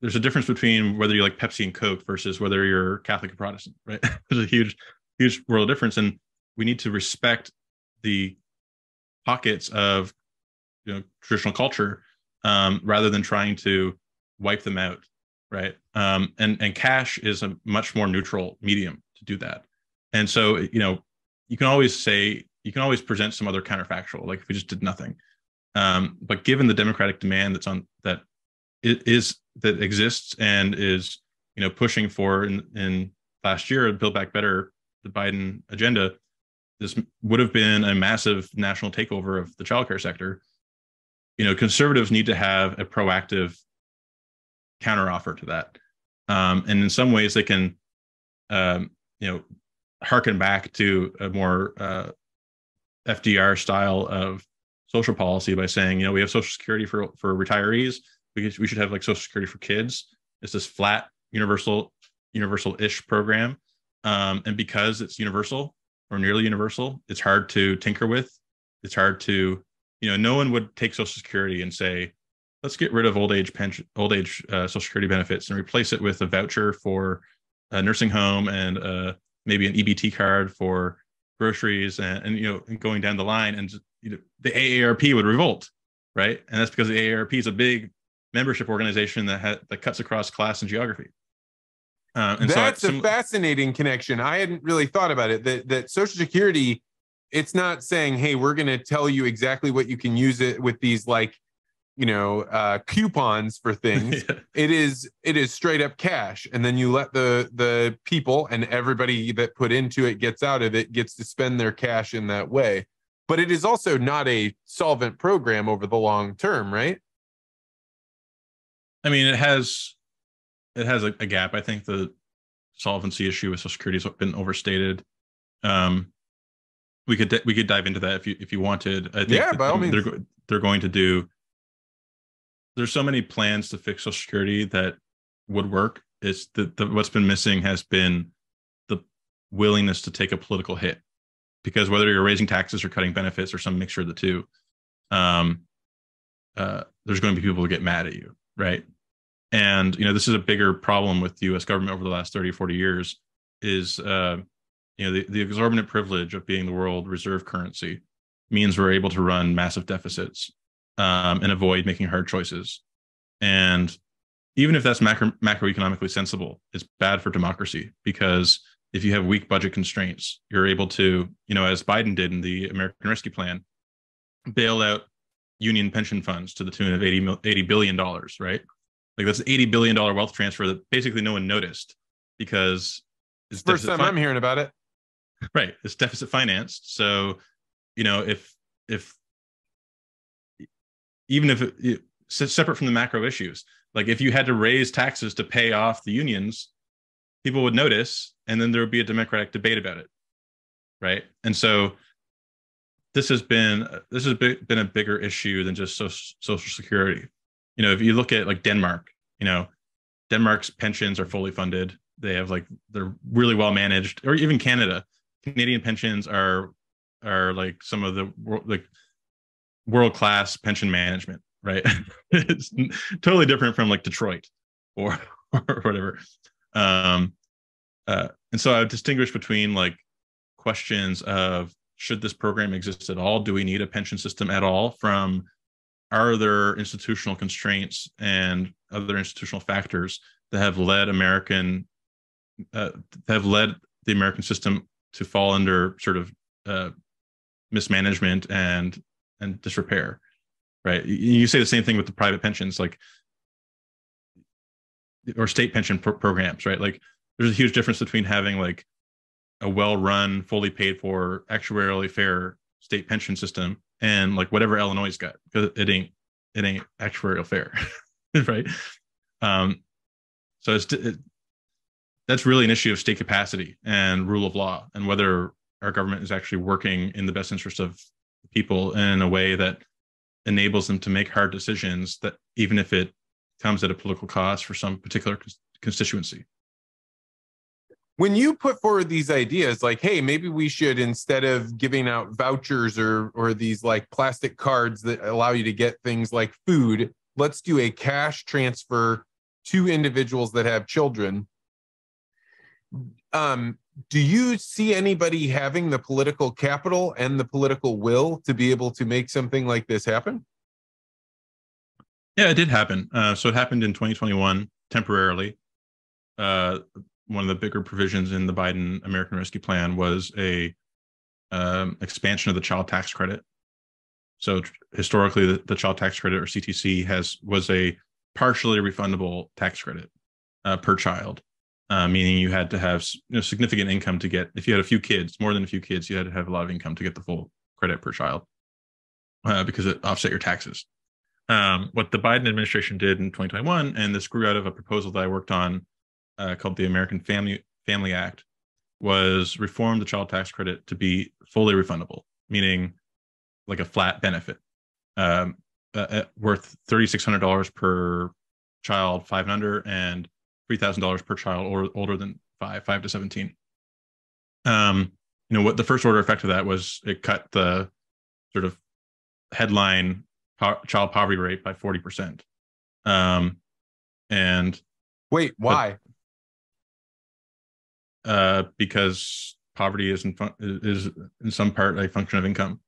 there's a difference between whether you like Pepsi and Coke versus whether you're Catholic or Protestant, right? There's a huge, huge world of difference, and we need to respect the pockets of, you know, traditional culture, um, rather than trying to wipe them out, right? Um, and and cash is a much more neutral medium to do that. And so, you know, you can always say, you can always present some other counterfactual, like if we just did nothing. Um, but given the democratic demand that's on that is that exists and is, you know, pushing for in, in last year, Build Back Better, the Biden agenda, this would have been a massive national takeover of the childcare sector. You know, conservatives need to have a proactive counteroffer to that. Um, and in some ways they can, um, you know, harken back to a more uh, F D R style of social policy by saying, you know, we have Social Security for, for retirees. We, we should have like Social Security for kids. It's this flat, universal, universal-ish program. Um, and because it's universal or nearly universal, it's hard to tinker with. It's hard to, you know, no one would take Social Security and say, let's get rid of old age pension, old age uh, Social Security benefits and replace it with a voucher for a nursing home and uh, maybe an E B T card for groceries and, and, you know, and going down the line. And you know, the A A R P would revolt, right? And that's because the A A R P is a big membership organization that ha- that cuts across class and geography. Uh, and that's so I, some... a fascinating connection. I hadn't really thought about it. That that Social Security, it's not saying, hey, we're going to tell you exactly what you can use it with these, like, you know, uh, coupons for things. Yeah. It is it is straight up cash, and then you let the the people and everybody that put into it gets out of it gets to spend their cash in that way. But it is also not a solvent program over the long term, right? I mean, it has it has a, a gap. I think the solvency issue with Social Security has been overstated. Um, we could we could dive into that if you if you wanted. I think yeah, by all means. They're they're going to do. There's so many plans to fix Social Security that would work. It's that what's been missing has been the willingness to take a political hit, because whether you're raising taxes or cutting benefits or some mixture of the two, um, uh, there's going to be people who get mad at you, right? And, you know, this is a bigger problem with the U S government over the last thirty, forty years is, uh, you know, the, the exorbitant privilege of being the world reserve currency means we're able to run massive deficits um, and avoid making hard choices. And even if that's macro, macroeconomically sensible, it's bad for democracy, because if you have weak budget constraints, you're able to, you know, as Biden did in the American Rescue Plan, bail out union pension funds to the tune of eighty billion dollars, right? Like that's an eighty billion dollars wealth transfer that basically no one noticed, because it's first time fin- I'm hearing about it. Right. It's deficit financed. So, you know, if, if, even if it, it, separate from the macro issues, like if you had to raise taxes to pay off the unions, people would notice, and then there would be a democratic debate about it. Right. And so this has been, this has been a bigger issue than just Social Security. You know, if you look at like Denmark, you know, Denmark's pensions are fully funded. They have like, they're really well managed. Or even Canada, Canadian pensions are, are like some of the like world-class pension management, right? It's totally different from like Detroit or, or whatever. Um, uh, and so I would distinguish between like questions of, should this program exist at all? Do we need a pension system at all? From, are there institutional constraints and other institutional factors that have led American, uh, that have led the American system to fall under sort of uh, mismanagement and and disrepair, right? You say the same thing with the private pensions, like, or state pension pro- programs, right? Like, there's a huge difference between having like a well-run, fully paid-for, actuarially fair state pension system and like whatever Illinois got, because it ain't it ain't actuarial fair, right? Um, so it's it, that's really an issue of state capacity and rule of law, and whether our government is actually working in the best interest of people in a way that enables them to make hard decisions, that even if it comes at a political cost for some particular cons- constituency. When you put forward these ideas, like, hey, maybe we should, instead of giving out vouchers or or these like plastic cards that allow you to get things like food, let's do a cash transfer to individuals that have children. Um, Do you see anybody having the political capital and the political will to be able to make something like this happen? Yeah, it did happen. Uh, so it happened in twenty twenty-one temporarily. Uh, one of the bigger provisions in the Biden American Rescue Plan was a um, expansion of the child tax credit. So tr- historically, the, the child tax credit, or C T C, has was a partially refundable tax credit uh, per child. Uh, meaning you had to have you know, significant income to get, if you had a few kids, more than a few kids, you had to have a lot of income to get the full credit per child uh, because it offset your taxes. Um, what the Biden administration did in twenty twenty-one, and this grew out of a proposal that I worked on uh, called the American Family Family Act, was reform the child tax credit to be fully refundable, meaning like a flat benefit um, uh, worth three thousand six hundred dollars per child, five and under, and three thousand dollars per child or older than five, five to seventeen. Um, you know, what the first order effect of that was, it cut the sort of headline po- child poverty rate by forty percent. Um, and wait, why? But, uh, because poverty is in fun- is in some part a function of income.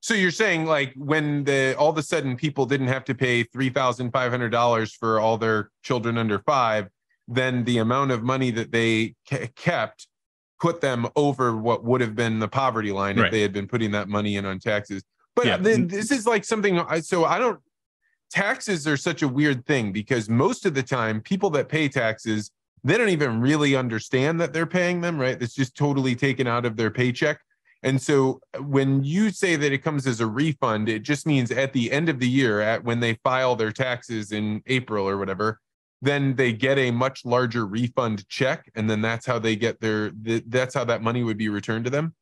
So you're saying, like, when the all of a sudden people didn't have to pay three thousand five hundred dollars for all their children under five, then the amount of money that they ke- kept put them over what would have been the poverty line right. if they had been putting that money in on taxes. But yeah. then this is like something. I, so I don't. Taxes are such a weird thing, because most of the time people that pay taxes, they don't even really understand that they're paying them. Right. It's just totally taken out of their paycheck. And so when you say that it comes as a refund, it just means at the end of the year, at when they file their taxes in April or whatever, then they get a much larger refund check. And then that's how they get their, the, that's how that money would be returned to them.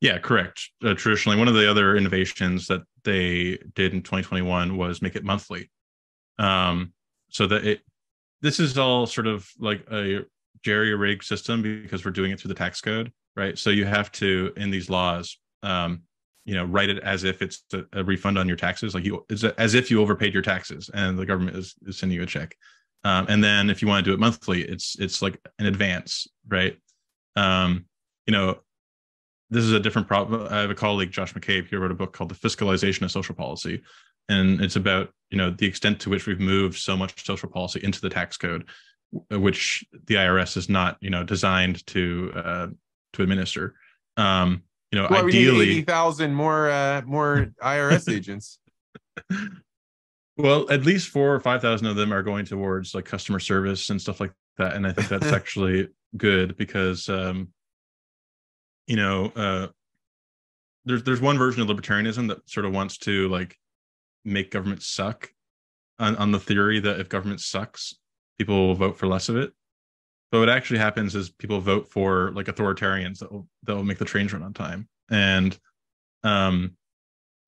Yeah, correct. Uh, traditionally, one of the other innovations that they did in twenty twenty-one was make it monthly. Um, so that it, this is all sort of like a jerry-rigged system, because we're doing it through the tax code. Right. So you have to, in these laws, um, you know, write it as if it's a, a refund on your taxes, like you, it's a, as if you overpaid your taxes and the government is, is sending you a check. Um, and then if you want to do it monthly, it's it's like an advance. Right. Um, you know, this is a different problem. I have a colleague, Josh McCabe, who wrote a book called The Fiscalization of Social Policy. And it's about, you know, the extent to which we've moved so much social policy into the tax code, which the I R S is not, you know, designed to uh, to administer. Um, you know, well, ideally eighty thousand more uh, more I R S agents. Well, at least four or five thousand of them are going towards like customer service and stuff like that, and I think that's actually good, because um, you know, uh, there's there's one version of libertarianism that sort of wants to like make government suck on, on the theory that if government sucks, people will vote for less of it. But what actually happens is people vote for like authoritarians that will, that will make the trains run on time. And, um,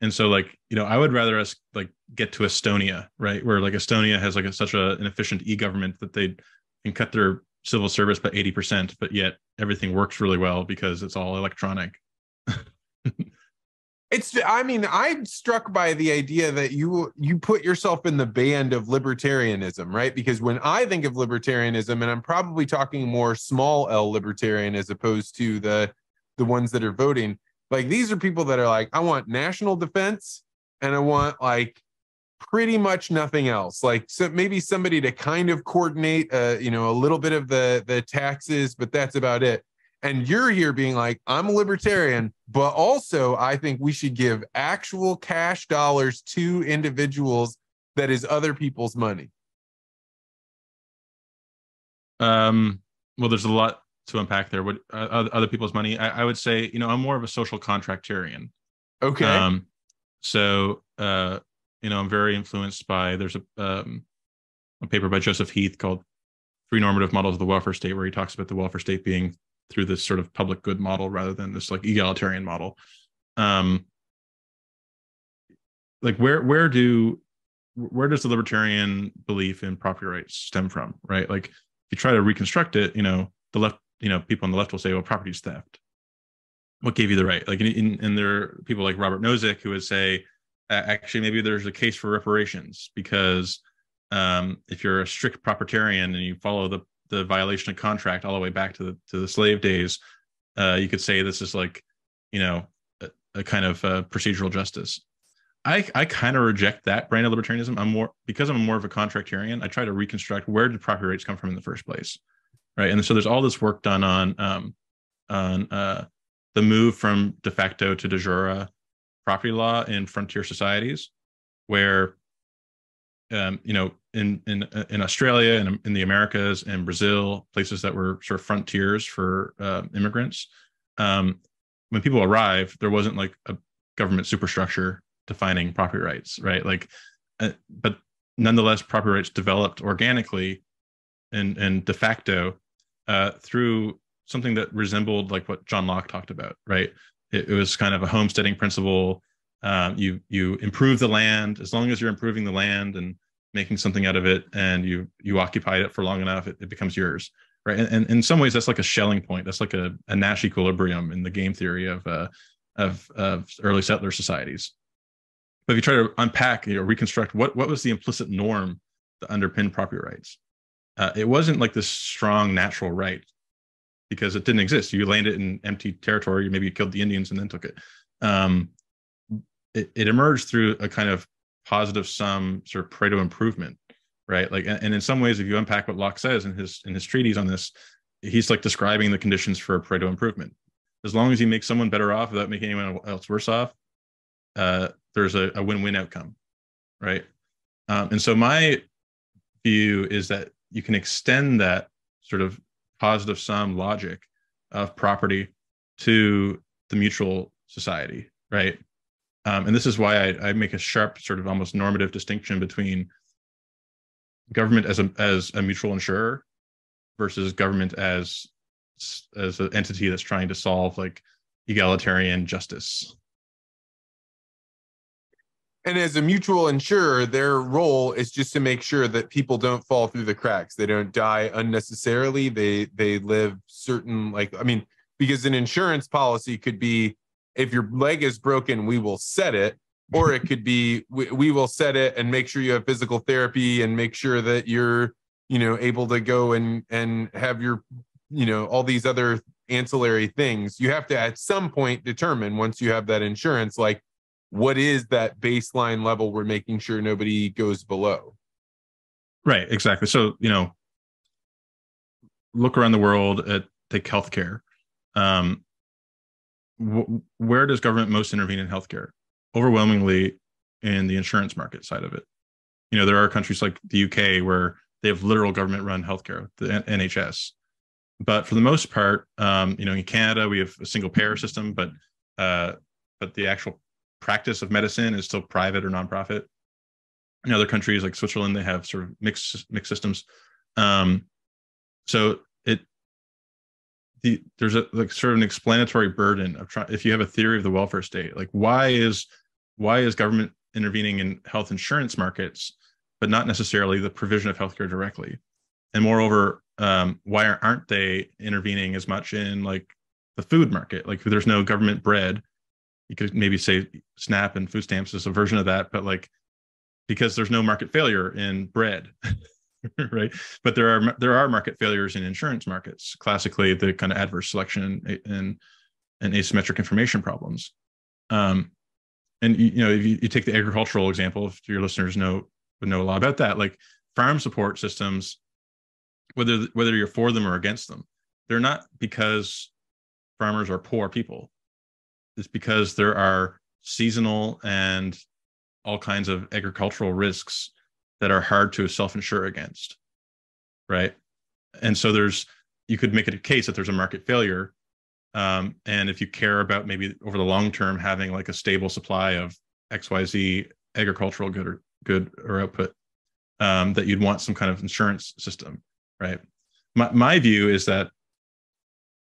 and so like, you know, I would rather us like get to Estonia, right? Where like Estonia has like a, such a, an efficient e-government that they can cut their civil service by eighty percent, but yet everything works really well because it's all electronic. It's, I mean, I'm struck by the idea that you you put yourself in the band of libertarianism, right? Because when I think of libertarianism, and I'm probably talking more small L libertarian as opposed to the, the ones that are voting, like these are people that are like, I want national defense and I want like pretty much nothing else. Like so maybe somebody to kind of coordinate, uh, you know, a little bit of the the taxes, but that's about it. And you're here being like, I'm a libertarian, but also I think we should give actual cash dollars to individuals that is other people's money. Um, well, there's a lot to unpack there. What uh, other people's money? I, I would say, you know, I'm more of a social contractarian. Okay. Um, so, uh, you know, I'm very influenced by, there's a, um, a paper by Joseph Heath called Three Normative Models of the Welfare State, where he talks about the welfare state being through this sort of public good model rather than this like egalitarian model. Um, like where, where do, where does the libertarian belief in property rights stem from? Right. Like if you try to reconstruct it, you know, the left, you know, people on the left will say, well, property is theft. What gave you the right? Like, in, and there are people like Robert Nozick who would say, actually, maybe there's a case for reparations because um, if you're a strict propertarian and you follow the the violation of contract all the way back to the to the slave days, uh, you could say this is like, you know, a, a kind of uh, procedural justice. I, I kind of reject that brand of libertarianism. I'm more, because I'm more of a contractarian, I try to reconstruct where did property rights come from in the first place, right? And so there's all this work done on um, on uh, the move from de facto to de jure property law in frontier societies, where um, you know in in in Australia and in the Americas and Brazil, places that were sort of frontiers for uh, immigrants. Um, when people arrived, there wasn't like a government superstructure defining property rights, right? Like, uh, but nonetheless, property rights developed organically and and de facto uh, through something that resembled like what John Locke talked about, right? It, it was kind of a homesteading principle. Um, you you improve the land as long as you're improving the land and making something out of it, and you you occupy it for long enough, it, it becomes yours, right? And, and in some ways, that's like a shelling point. That's like a, a Nash equilibrium in the game theory of uh, of of early settler societies. But if you try to unpack, you know, reconstruct what what was the implicit norm that underpinned property rights, uh, it wasn't like this strong natural right, because it didn't exist. You landed in empty territory, maybe you killed the Indians and then took it. Um, it, it emerged through a kind of positive sum sort of Pareto improvement, right? Like, and in some ways, if you unpack what Locke says in his in his treatise on this, he's like describing the conditions for a Pareto improvement. As long as you make someone better off without making anyone else worse off, uh, there's a, a win-win outcome, right? Um, and so my view is that you can extend that sort of positive sum logic of property to the mutual society, right? Um, and this is why I, I make a sharp sort of almost normative distinction between government as a as a mutual insurer versus government as as an entity that's trying to solve like egalitarian justice. And as a mutual insurer, their role is just to make sure that people don't fall through the cracks. They don't die unnecessarily. They they live certain, like, I mean, because an insurance policy could be, if your leg is broken, we will set it. Or it could be, we, we will set it and make sure you have physical therapy and make sure that you're, you know, able to go and, and have your, you know, all these other ancillary things. You have to at some point determine, once you have that insurance, like, what is that baseline level we're making sure nobody goes below? Right, exactly. So, you know, look around the world at, take healthcare. Um, wh- where does government most intervene in healthcare? Overwhelmingly in the insurance market side of it. You know, there are countries like the U K where they have literal government-run healthcare, the N H S. But for the most part, um, you know, in Canada, we have a single-payer system, but uh, but the actual practice of medicine is still private or nonprofit. In other countries like Switzerland, they have sort of mixed mixed systems. Um, so it the there's a like sort of an explanatory burden of trying, if you have a theory of the welfare state, like why is why is government intervening in health insurance markets, but not necessarily the provision of healthcare directly? And moreover, um, why aren't they intervening as much in like the food market? Like there's no government bread. You could maybe say SNAP and food stamps is a version of that, but like, because there's no market failure in bread, right? But there are there are market failures in insurance markets, classically the kind of adverse selection and and asymmetric information problems. Um, and you know, if you, you take the agricultural example, if your listeners know would know a lot about that, like farm support systems, whether whether you're for them or against them, they're not because farmers are poor people. It's because there are seasonal and all kinds of agricultural risks that are hard to self-insure against, right? And so there's, you could make it a case that there's a market failure. Um, and if you care about maybe over the long term having like a stable supply of X Y Z agricultural good or good or output, um, that you'd want some kind of insurance system, right? My my view is that.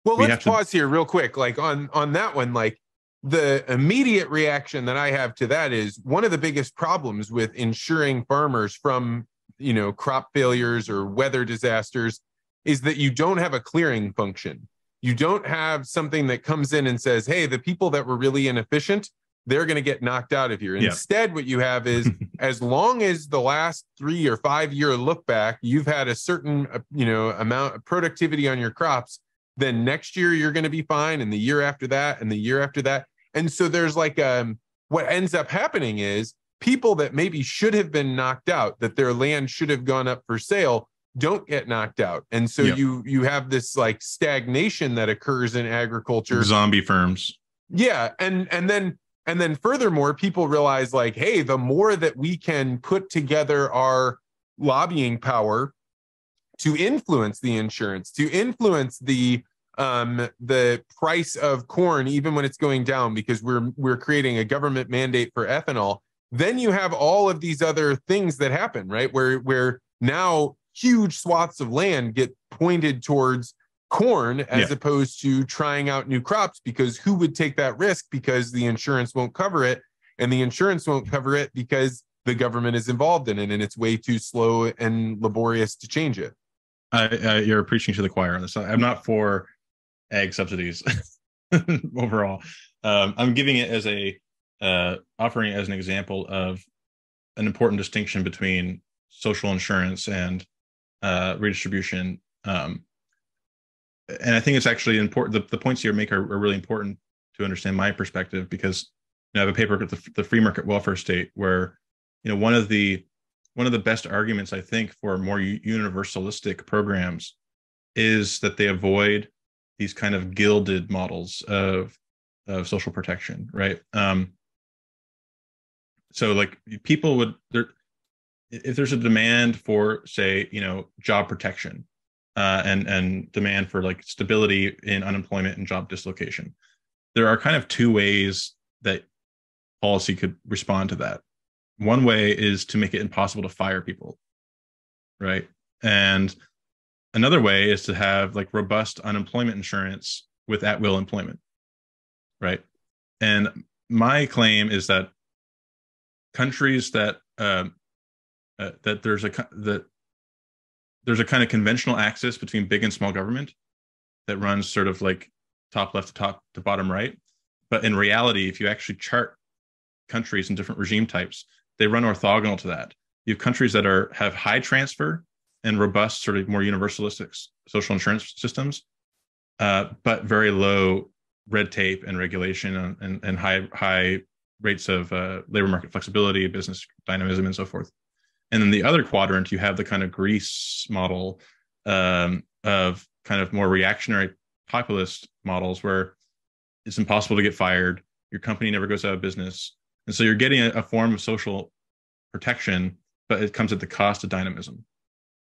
Well, we let's pause to- here real quick. Like on on that one, like. The immediate reaction that I have to that is one of the biggest problems with insuring farmers from, you know, crop failures or weather disasters is that you don't have a clearing function. You don't have something that comes in and says, hey, the people that were really inefficient, they're going to get knocked out of here. Yeah. Instead, what you have is, as long as the last three or five year look back, you've had a certain, you know, amount of productivity on your crops, then next year you're going to be fine. And the year after that, and the year after that. And so there's like, um, what ends up happening is people that maybe should have been knocked out, that their land should have gone up for sale, don't get knocked out. And so yep. you, you have this like stagnation that occurs in agriculture. Zombie firms. Yeah. And, and then, and then furthermore, people realize like, hey, the more that we can put together our lobbying power to influence the insurance, to influence the, um, the price of corn, even when it's going down, because we're, we're creating a government mandate for ethanol. Then you have all of these other things that happen, right? Where, where now huge swaths of land get pointed towards corn as yeah. opposed to trying out new crops, because who would take that risk? Because the insurance won't cover it, and the insurance won't cover it because the government is involved in it, and it's way too slow and laborious to change it. Uh, uh, you're preaching to the choir on this. I'm not for ag subsidies overall. Um, I'm giving it as a uh, offering it as an example of an important distinction between social insurance and uh, redistribution. Um, and I think it's actually important. The, the points you make are, are really important to understand my perspective, because you know, I have a paper at the, the free market welfare state, where you know one of the one of the best arguments I think for more universalistic programs is that they avoid these kind of gilded models of of social protection, right? Um, so like people would there if there's a demand for, say, you know, job protection. Uh, and and demand for like stability in unemployment and job dislocation. There are kind of two ways that policy could respond to that. One way is to make it impossible to fire people, right? And another way is to have like robust unemployment insurance with at-will employment, right? And my claim is that countries that uh, uh, that there's a that there's a kind of conventional axis between big and small government that runs sort of like top left to top to bottom right. But in reality, if you actually chart countries and different regime types, they run orthogonal to that. You have countries that are have high transfer and robust sort of more universalistic social insurance systems, uh, but very low red tape and regulation and, and, and high high rates of uh, labor market flexibility, business dynamism, and so forth. And then the other quadrant, you have the kind of Greece model um, of kind of more reactionary populist models where it's impossible to get fired. Your company never goes out of business. And so you're getting a, a form of social protection, but it comes at the cost of dynamism,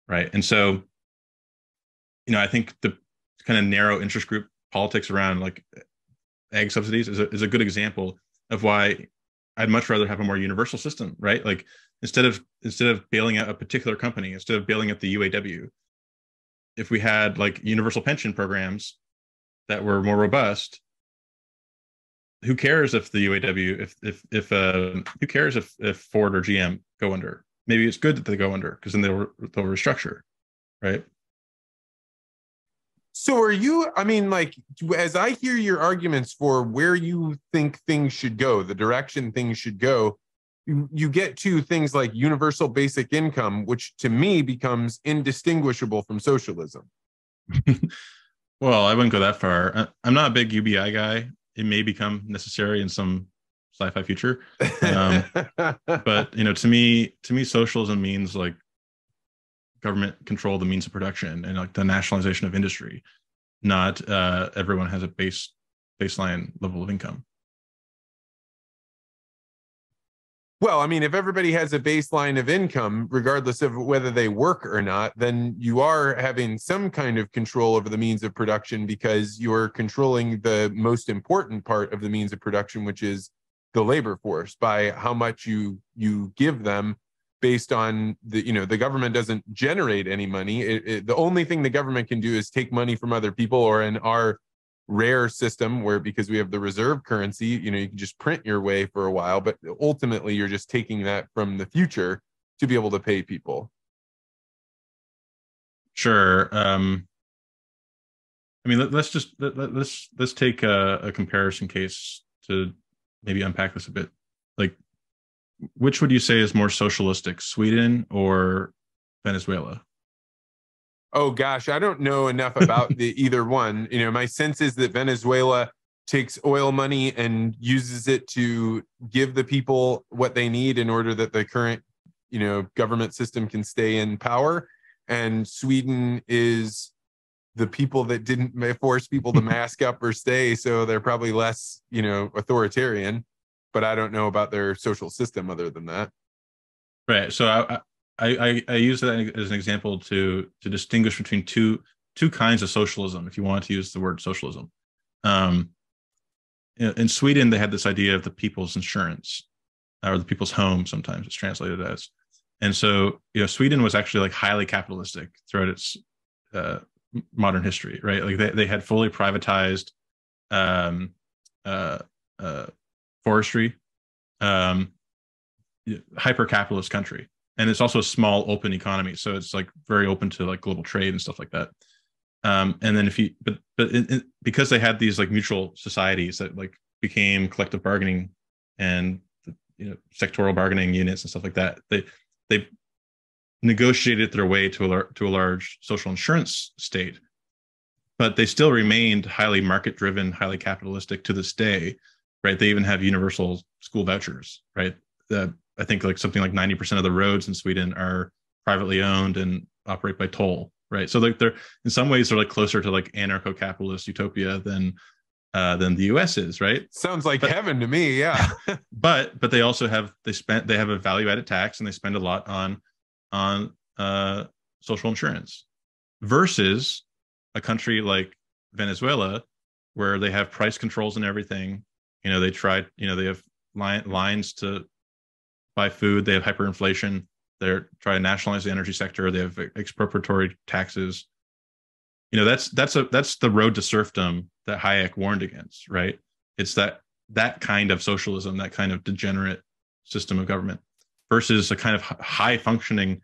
right? And so, you know, I think the kind of narrow interest group politics around like ag subsidies is a, is a good example of why I'd much rather have a more universal system, right? Like instead of instead of bailing out a particular company, instead of bailing out the U A W, if we had like universal pension programs that were more robust, who cares if the U A W, if if if uh, who cares if if Ford or G M go under? Maybe it's good that they go under because then they'll they'll restructure, right? So are you, I mean, like, as I hear your arguments for where you think things should go, the direction things should go, you, you get to things like universal basic income, which to me becomes indistinguishable from socialism. Well, I wouldn't go that far. I, I'm not a big U B I guy. It may become necessary in some sci-fi future. Um, but, you know, to me, to me, socialism means like government control the means of production and like the nationalization of industry, not uh, everyone has a base baseline level of income. Well, I mean, if everybody has a baseline of income, regardless of whether they work or not, then you are having some kind of control over the means of production, because you're controlling the most important part of the means of production, which is the labor force, by how much you you give them. Based on the, you know, the government doesn't generate any money. It, it, the only thing the government can do is take money from other people, or in our rare system where, because we have the reserve currency, you know, you can just print your way for a while, but ultimately you're just taking that from the future to be able to pay people. Sure. Um, I mean, let, let's just, let, let's, let's take a, a comparison case to maybe unpack this a bit. Like, which would you say is more socialistic, Sweden or Venezuela? Oh, gosh, I don't know enough about the either one. You know, my sense is that Venezuela takes oil money and uses it to give the people what they need in order that the current, you know, government system can stay in power. And Sweden is the people that didn't force people to mask up or stay. So they're probably less, you know, authoritarian, but I don't know about their social system other than that. Right. So I, I, I, I use that as an example to, to distinguish between two, two kinds of socialism, if you want to use the word socialism. Um, in Sweden, they had this idea of the people's insurance, or the people's home. Sometimes it's translated as. And so, you know, Sweden was actually like highly capitalistic throughout its uh, modern history, right? Like they, they had fully privatized um, uh, uh, forestry, um, hyper-capitalist country. And it's also a small open economy. So it's like very open to like global trade and stuff like that. Um, and then if you, but, but it, it, because they had these like mutual societies that like became collective bargaining and, you know, sectoral bargaining units and stuff like that, they, they negotiated their way to a, lar- to a large social insurance state, but they still remained highly market-driven, highly capitalistic to this day, right? They even have universal school vouchers, right? Uh, I think like something like ninety percent of the roads in Sweden are privately owned and operate by toll, right? So like they're, in some ways, they're like closer to like anarcho-capitalist utopia than Uh, than the U S is, right? Sounds like but, heaven to me, yeah. but but they also have they spent they have a value added tax, and they spend a lot on on uh, social insurance, versus a country like Venezuela, where they have price controls and everything. You know, they try. You know, they have line, lines to buy food. They have hyperinflation. They're trying to nationalize the energy sector. They have expropriatory taxes. You know, that's that's a that's the road to serfdom that Hayek warned against, right? It's that that kind of socialism, that kind of degenerate system of government, versus a kind of high functioning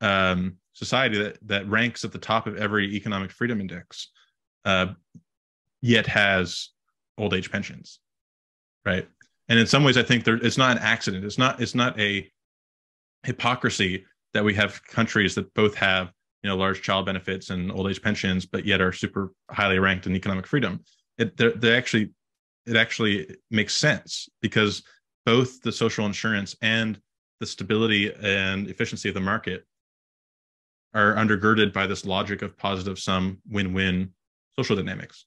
um, society that that ranks at the top of every economic freedom index, uh, yet has old age pensions, right? And in some ways, I think there, it's not an accident. It's not it's not a hypocrisy that we have countries that both have, you know, large child benefits and old age pensions, but yet are super highly ranked in economic freedom. It they actually it actually makes sense, because both the social insurance and the stability and efficiency of the market are undergirded by this logic of positive sum win-win social dynamics.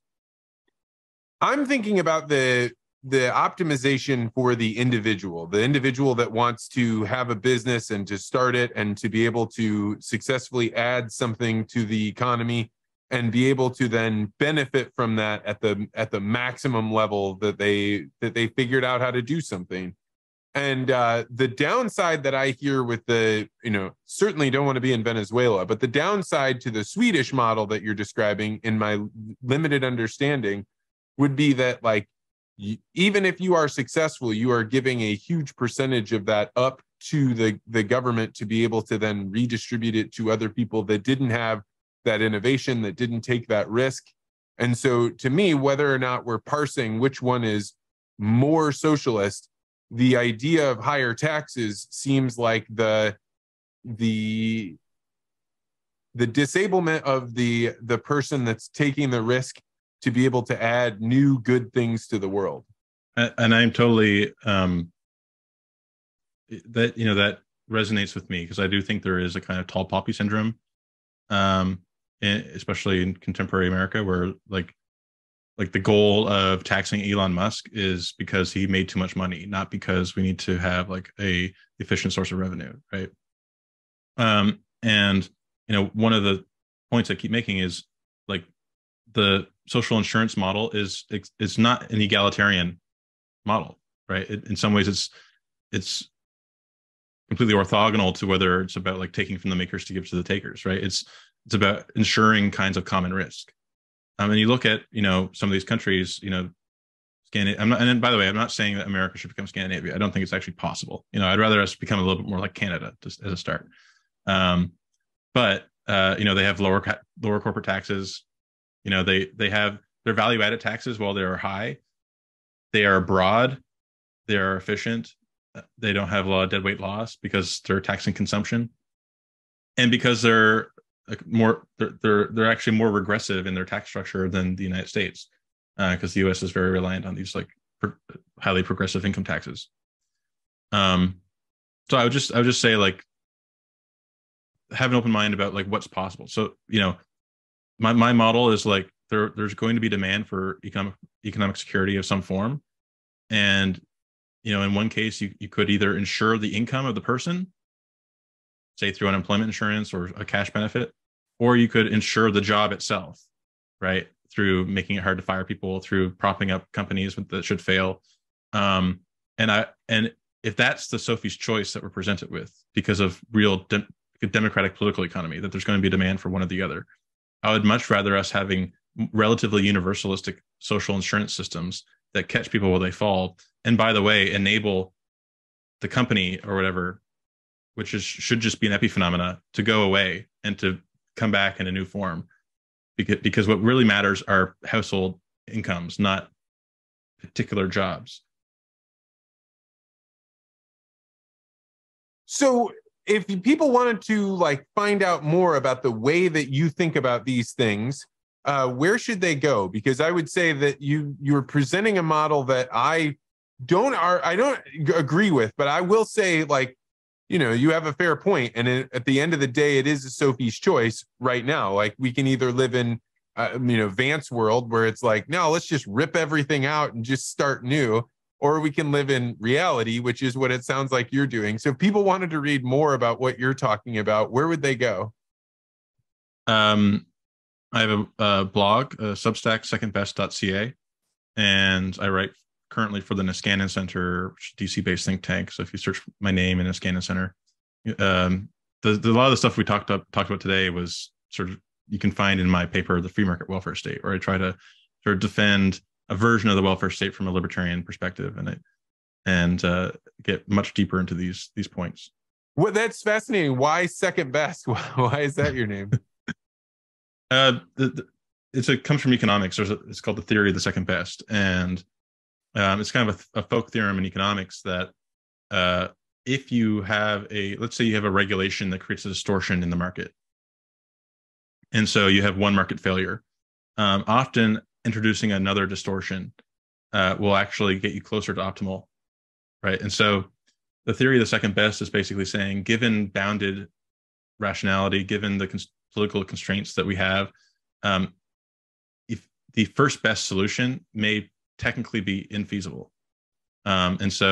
I'm thinking about the the optimization for the individual, the individual that wants to have a business and to start it and to be able to successfully add something to the economy and be able to then benefit from that at the at the maximum level that they that they figured out how to do something. And uh, the downside that I hear with the, you know, certainly don't want to be in Venezuela, but the downside to the Swedish model that you're describing, in my limited understanding, would be that, like, even if you are successful, you are giving a huge percentage of that up to the, the government to be able to then redistribute it to other people that didn't have that innovation, that didn't take that risk. And so to me, whether or not we're parsing which one is more socialist, the idea of higher taxes seems like the the, the disablement of the, the person that's taking the risk to be able to add new good things to the world. And I'm totally, um, that, you know, that resonates with me, because I do think there is a kind of tall poppy syndrome, um, especially in contemporary America, where like, like the goal of taxing Elon Musk is because he made too much money, not because we need to have like a efficient source of revenue. Right. Um, and, you know, one of the points I keep making is like, the social insurance model is it's not an egalitarian model, right? It, in some ways, it's it's completely orthogonal to whether it's about like taking from the makers to give to the takers, right? It's it's about ensuring kinds of common risk. Um, and you look at, you know, some of these countries, you know, Scandinavia. I'm not, and then, by the way, I'm not saying that America should become Scandinavia. I don't think it's actually possible. You know, I'd rather us become a little bit more like Canada just as a start. Um, but uh, you know, they have lower lower corporate taxes. You know, they they have their value added taxes, while they are high, they are broad, they're efficient, they don't have a lot of deadweight loss because they're taxing consumption, and because they're more they're they're, they're actually more regressive in their tax structure than the United States, because uh, the U S is very reliant on these like pro- highly progressive income taxes. Um, so I would just I would just say like have an open mind about like what's possible. So you know, my my model is like there there's going to be demand for economic economic security of some form, and you know, in one case, you, you could either insure the income of the person, say through unemployment insurance or a cash benefit, or you could insure the job itself, right? Through making it hard to fire people, through propping up companies that should fail. Um, and I and if that's the Sophie's choice that we're presented with because of real de- democratic political economy, that there's going to be demand for one or the other, I would much rather us having relatively universalistic social insurance systems that catch people where they fall, and by the way, enable the company or whatever, which is should just be an epiphenomena, to go away and to come back in a new form. Because, because what really matters are household incomes, not particular jobs. So if people wanted to like find out more about the way that you think about these things, Uh, where should they go? Because I would say that you you're presenting a model that I don't are I don't agree with, but I will say, like, you know, you have a fair point, and it, at the end of the day, it is a Sophie's choice right now. Like, we can either live in uh, you know, Vance world where it's like, no, let's just rip everything out and just start new, or we can live in reality, which is what it sounds like you're doing. So if people wanted to read more about what you're talking about, where would they go? Um. I have a, a blog, uh, Substack, second best dot c a, and I write currently for the Niskanen Center, which is a D C-based think tank. So if you search my name in Niskanen Center, um, the, the, a lot of the stuff we talked up, talked about today was sort of, you can find in my paper, The Free Market Welfare State, where I try to sort of defend a version of the welfare state from a libertarian perspective, and I, and uh, get much deeper into these these points. Well, that's fascinating. Why second best? Why is that your name? Uh, the, the, it's a, it comes from economics. There's a, it's called the theory of the second best, and um, it's kind of a, a folk theorem in economics that uh, if you have a, let's say you have a regulation that creates a distortion in the market, and so you have one market failure, um, often introducing another distortion uh, will actually get you closer to optimal, right? And so the theory of the second best is basically saying, given bounded rationality, given the cons- political constraints that we have, um, if the first best solution may technically be infeasible. Um, and so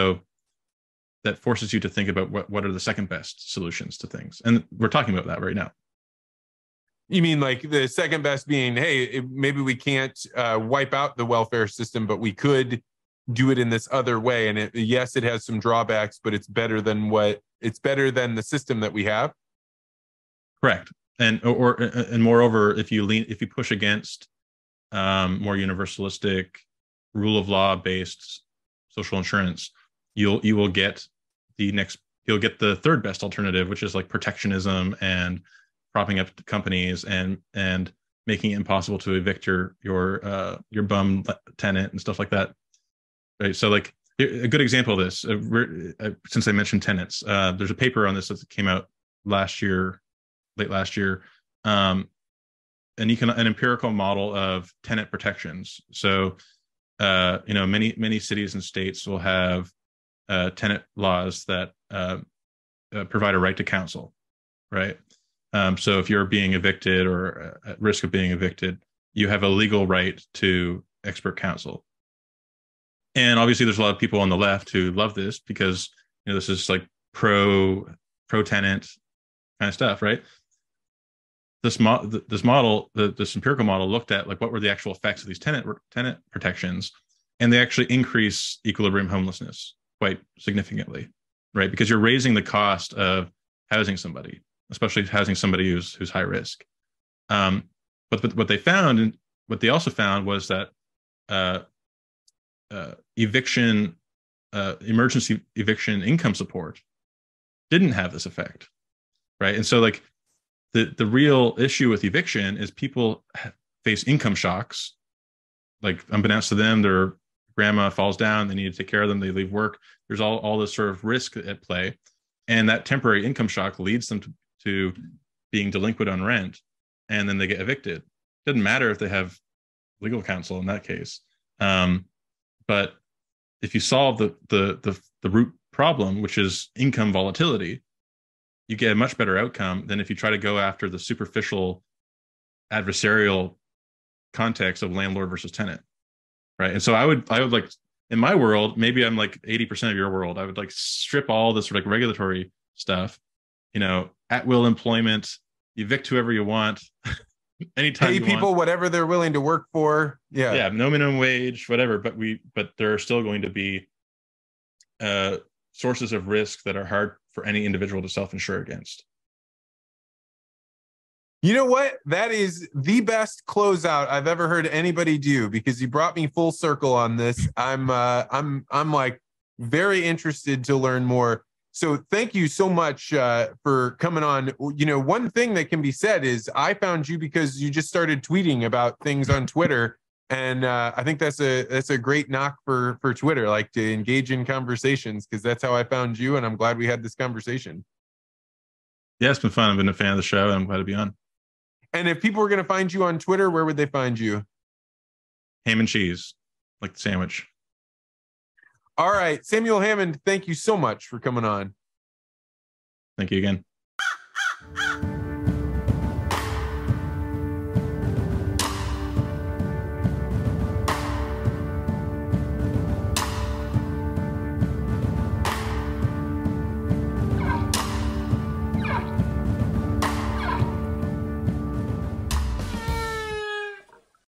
that forces you to think about what, what are the second best solutions to things. And we're talking about that right now. You mean like the second best being, hey, it, maybe we can't uh, wipe out the welfare system, but we could do it in this other way. And it, yes, it has some drawbacks, but it's better than what it's better than the system that we have. Correct. And or and moreover, if you lean, if you push against um, more universalistic, rule of law based social insurance, you'll you will get the next you'll get the third best alternative, which is like protectionism and propping up companies and and making it impossible to evict your your uh, your bum tenant and stuff like that. Right. So like a good example of this, uh, since I mentioned tenants, uh, there's a paper on this that came out last year. late last year, um, an, econ- an empirical model of tenant protections. So, uh, you know, many, many cities and states will have uh, tenant laws that uh, uh, provide a right to counsel, right? Um, so if you're being evicted or at risk of being evicted, you have a legal right to expert counsel. And obviously there's a lot of people on the left who love this because, you know, this is like pro, pro-tenant kind of stuff, right? This, mo- this model, the, this empirical model looked at like what were the actual effects of these tenant tenant protections, and they actually increase equilibrium homelessness quite significantly, right? Because you're raising the cost of housing somebody, especially housing somebody who's who's high risk. Um, but, but what they found, and what they also found was that uh, uh, eviction, uh, emergency eviction income support didn't have this effect, right? And so like, The the real issue with eviction is people face income shocks. Like, unbeknownst to them, their grandma falls down, they need to take care of them, they leave work. There's all, all this sort of risk at play. And that temporary income shock leads them to, to being delinquent on rent, and then they get evicted. Doesn't matter if they have legal counsel in that case. Um, but if you solve the, the, the, the root problem, which is income volatility, you get a much better outcome than if you try to go after the superficial adversarial context of landlord versus tenant. Right. And so I would, I would like, in my world, maybe I'm like eighty percent of your world. I would like strip all this like regulatory stuff, you know, at will employment, evict whoever you want, anytime you want. Pay people whatever they're willing to work for. Yeah. Yeah. No minimum wage, whatever. But we, but there are still going to be uh, sources of risk that are hard for any individual to self-insure against. You know what? That is the best closeout I've ever heard anybody do, because you brought me full circle on this. I'm, uh, I'm, I'm like very interested to learn more. So thank you so much uh, for coming on. You know, one thing that can be said is I found you because you just started tweeting about things on Twitter, and uh, I think that's a that's a great knock for for Twitter, like to engage in conversations, because that's how I found you, and I'm glad we had this conversation. Yeah, it's been fun. I've been a fan of the show, and I'm glad to be on. And if people were going to find you on Twitter, where would they find you? Ham and cheese, like the sandwich. All right. Samuel Hammond, thank you so much for coming on. Thank you again.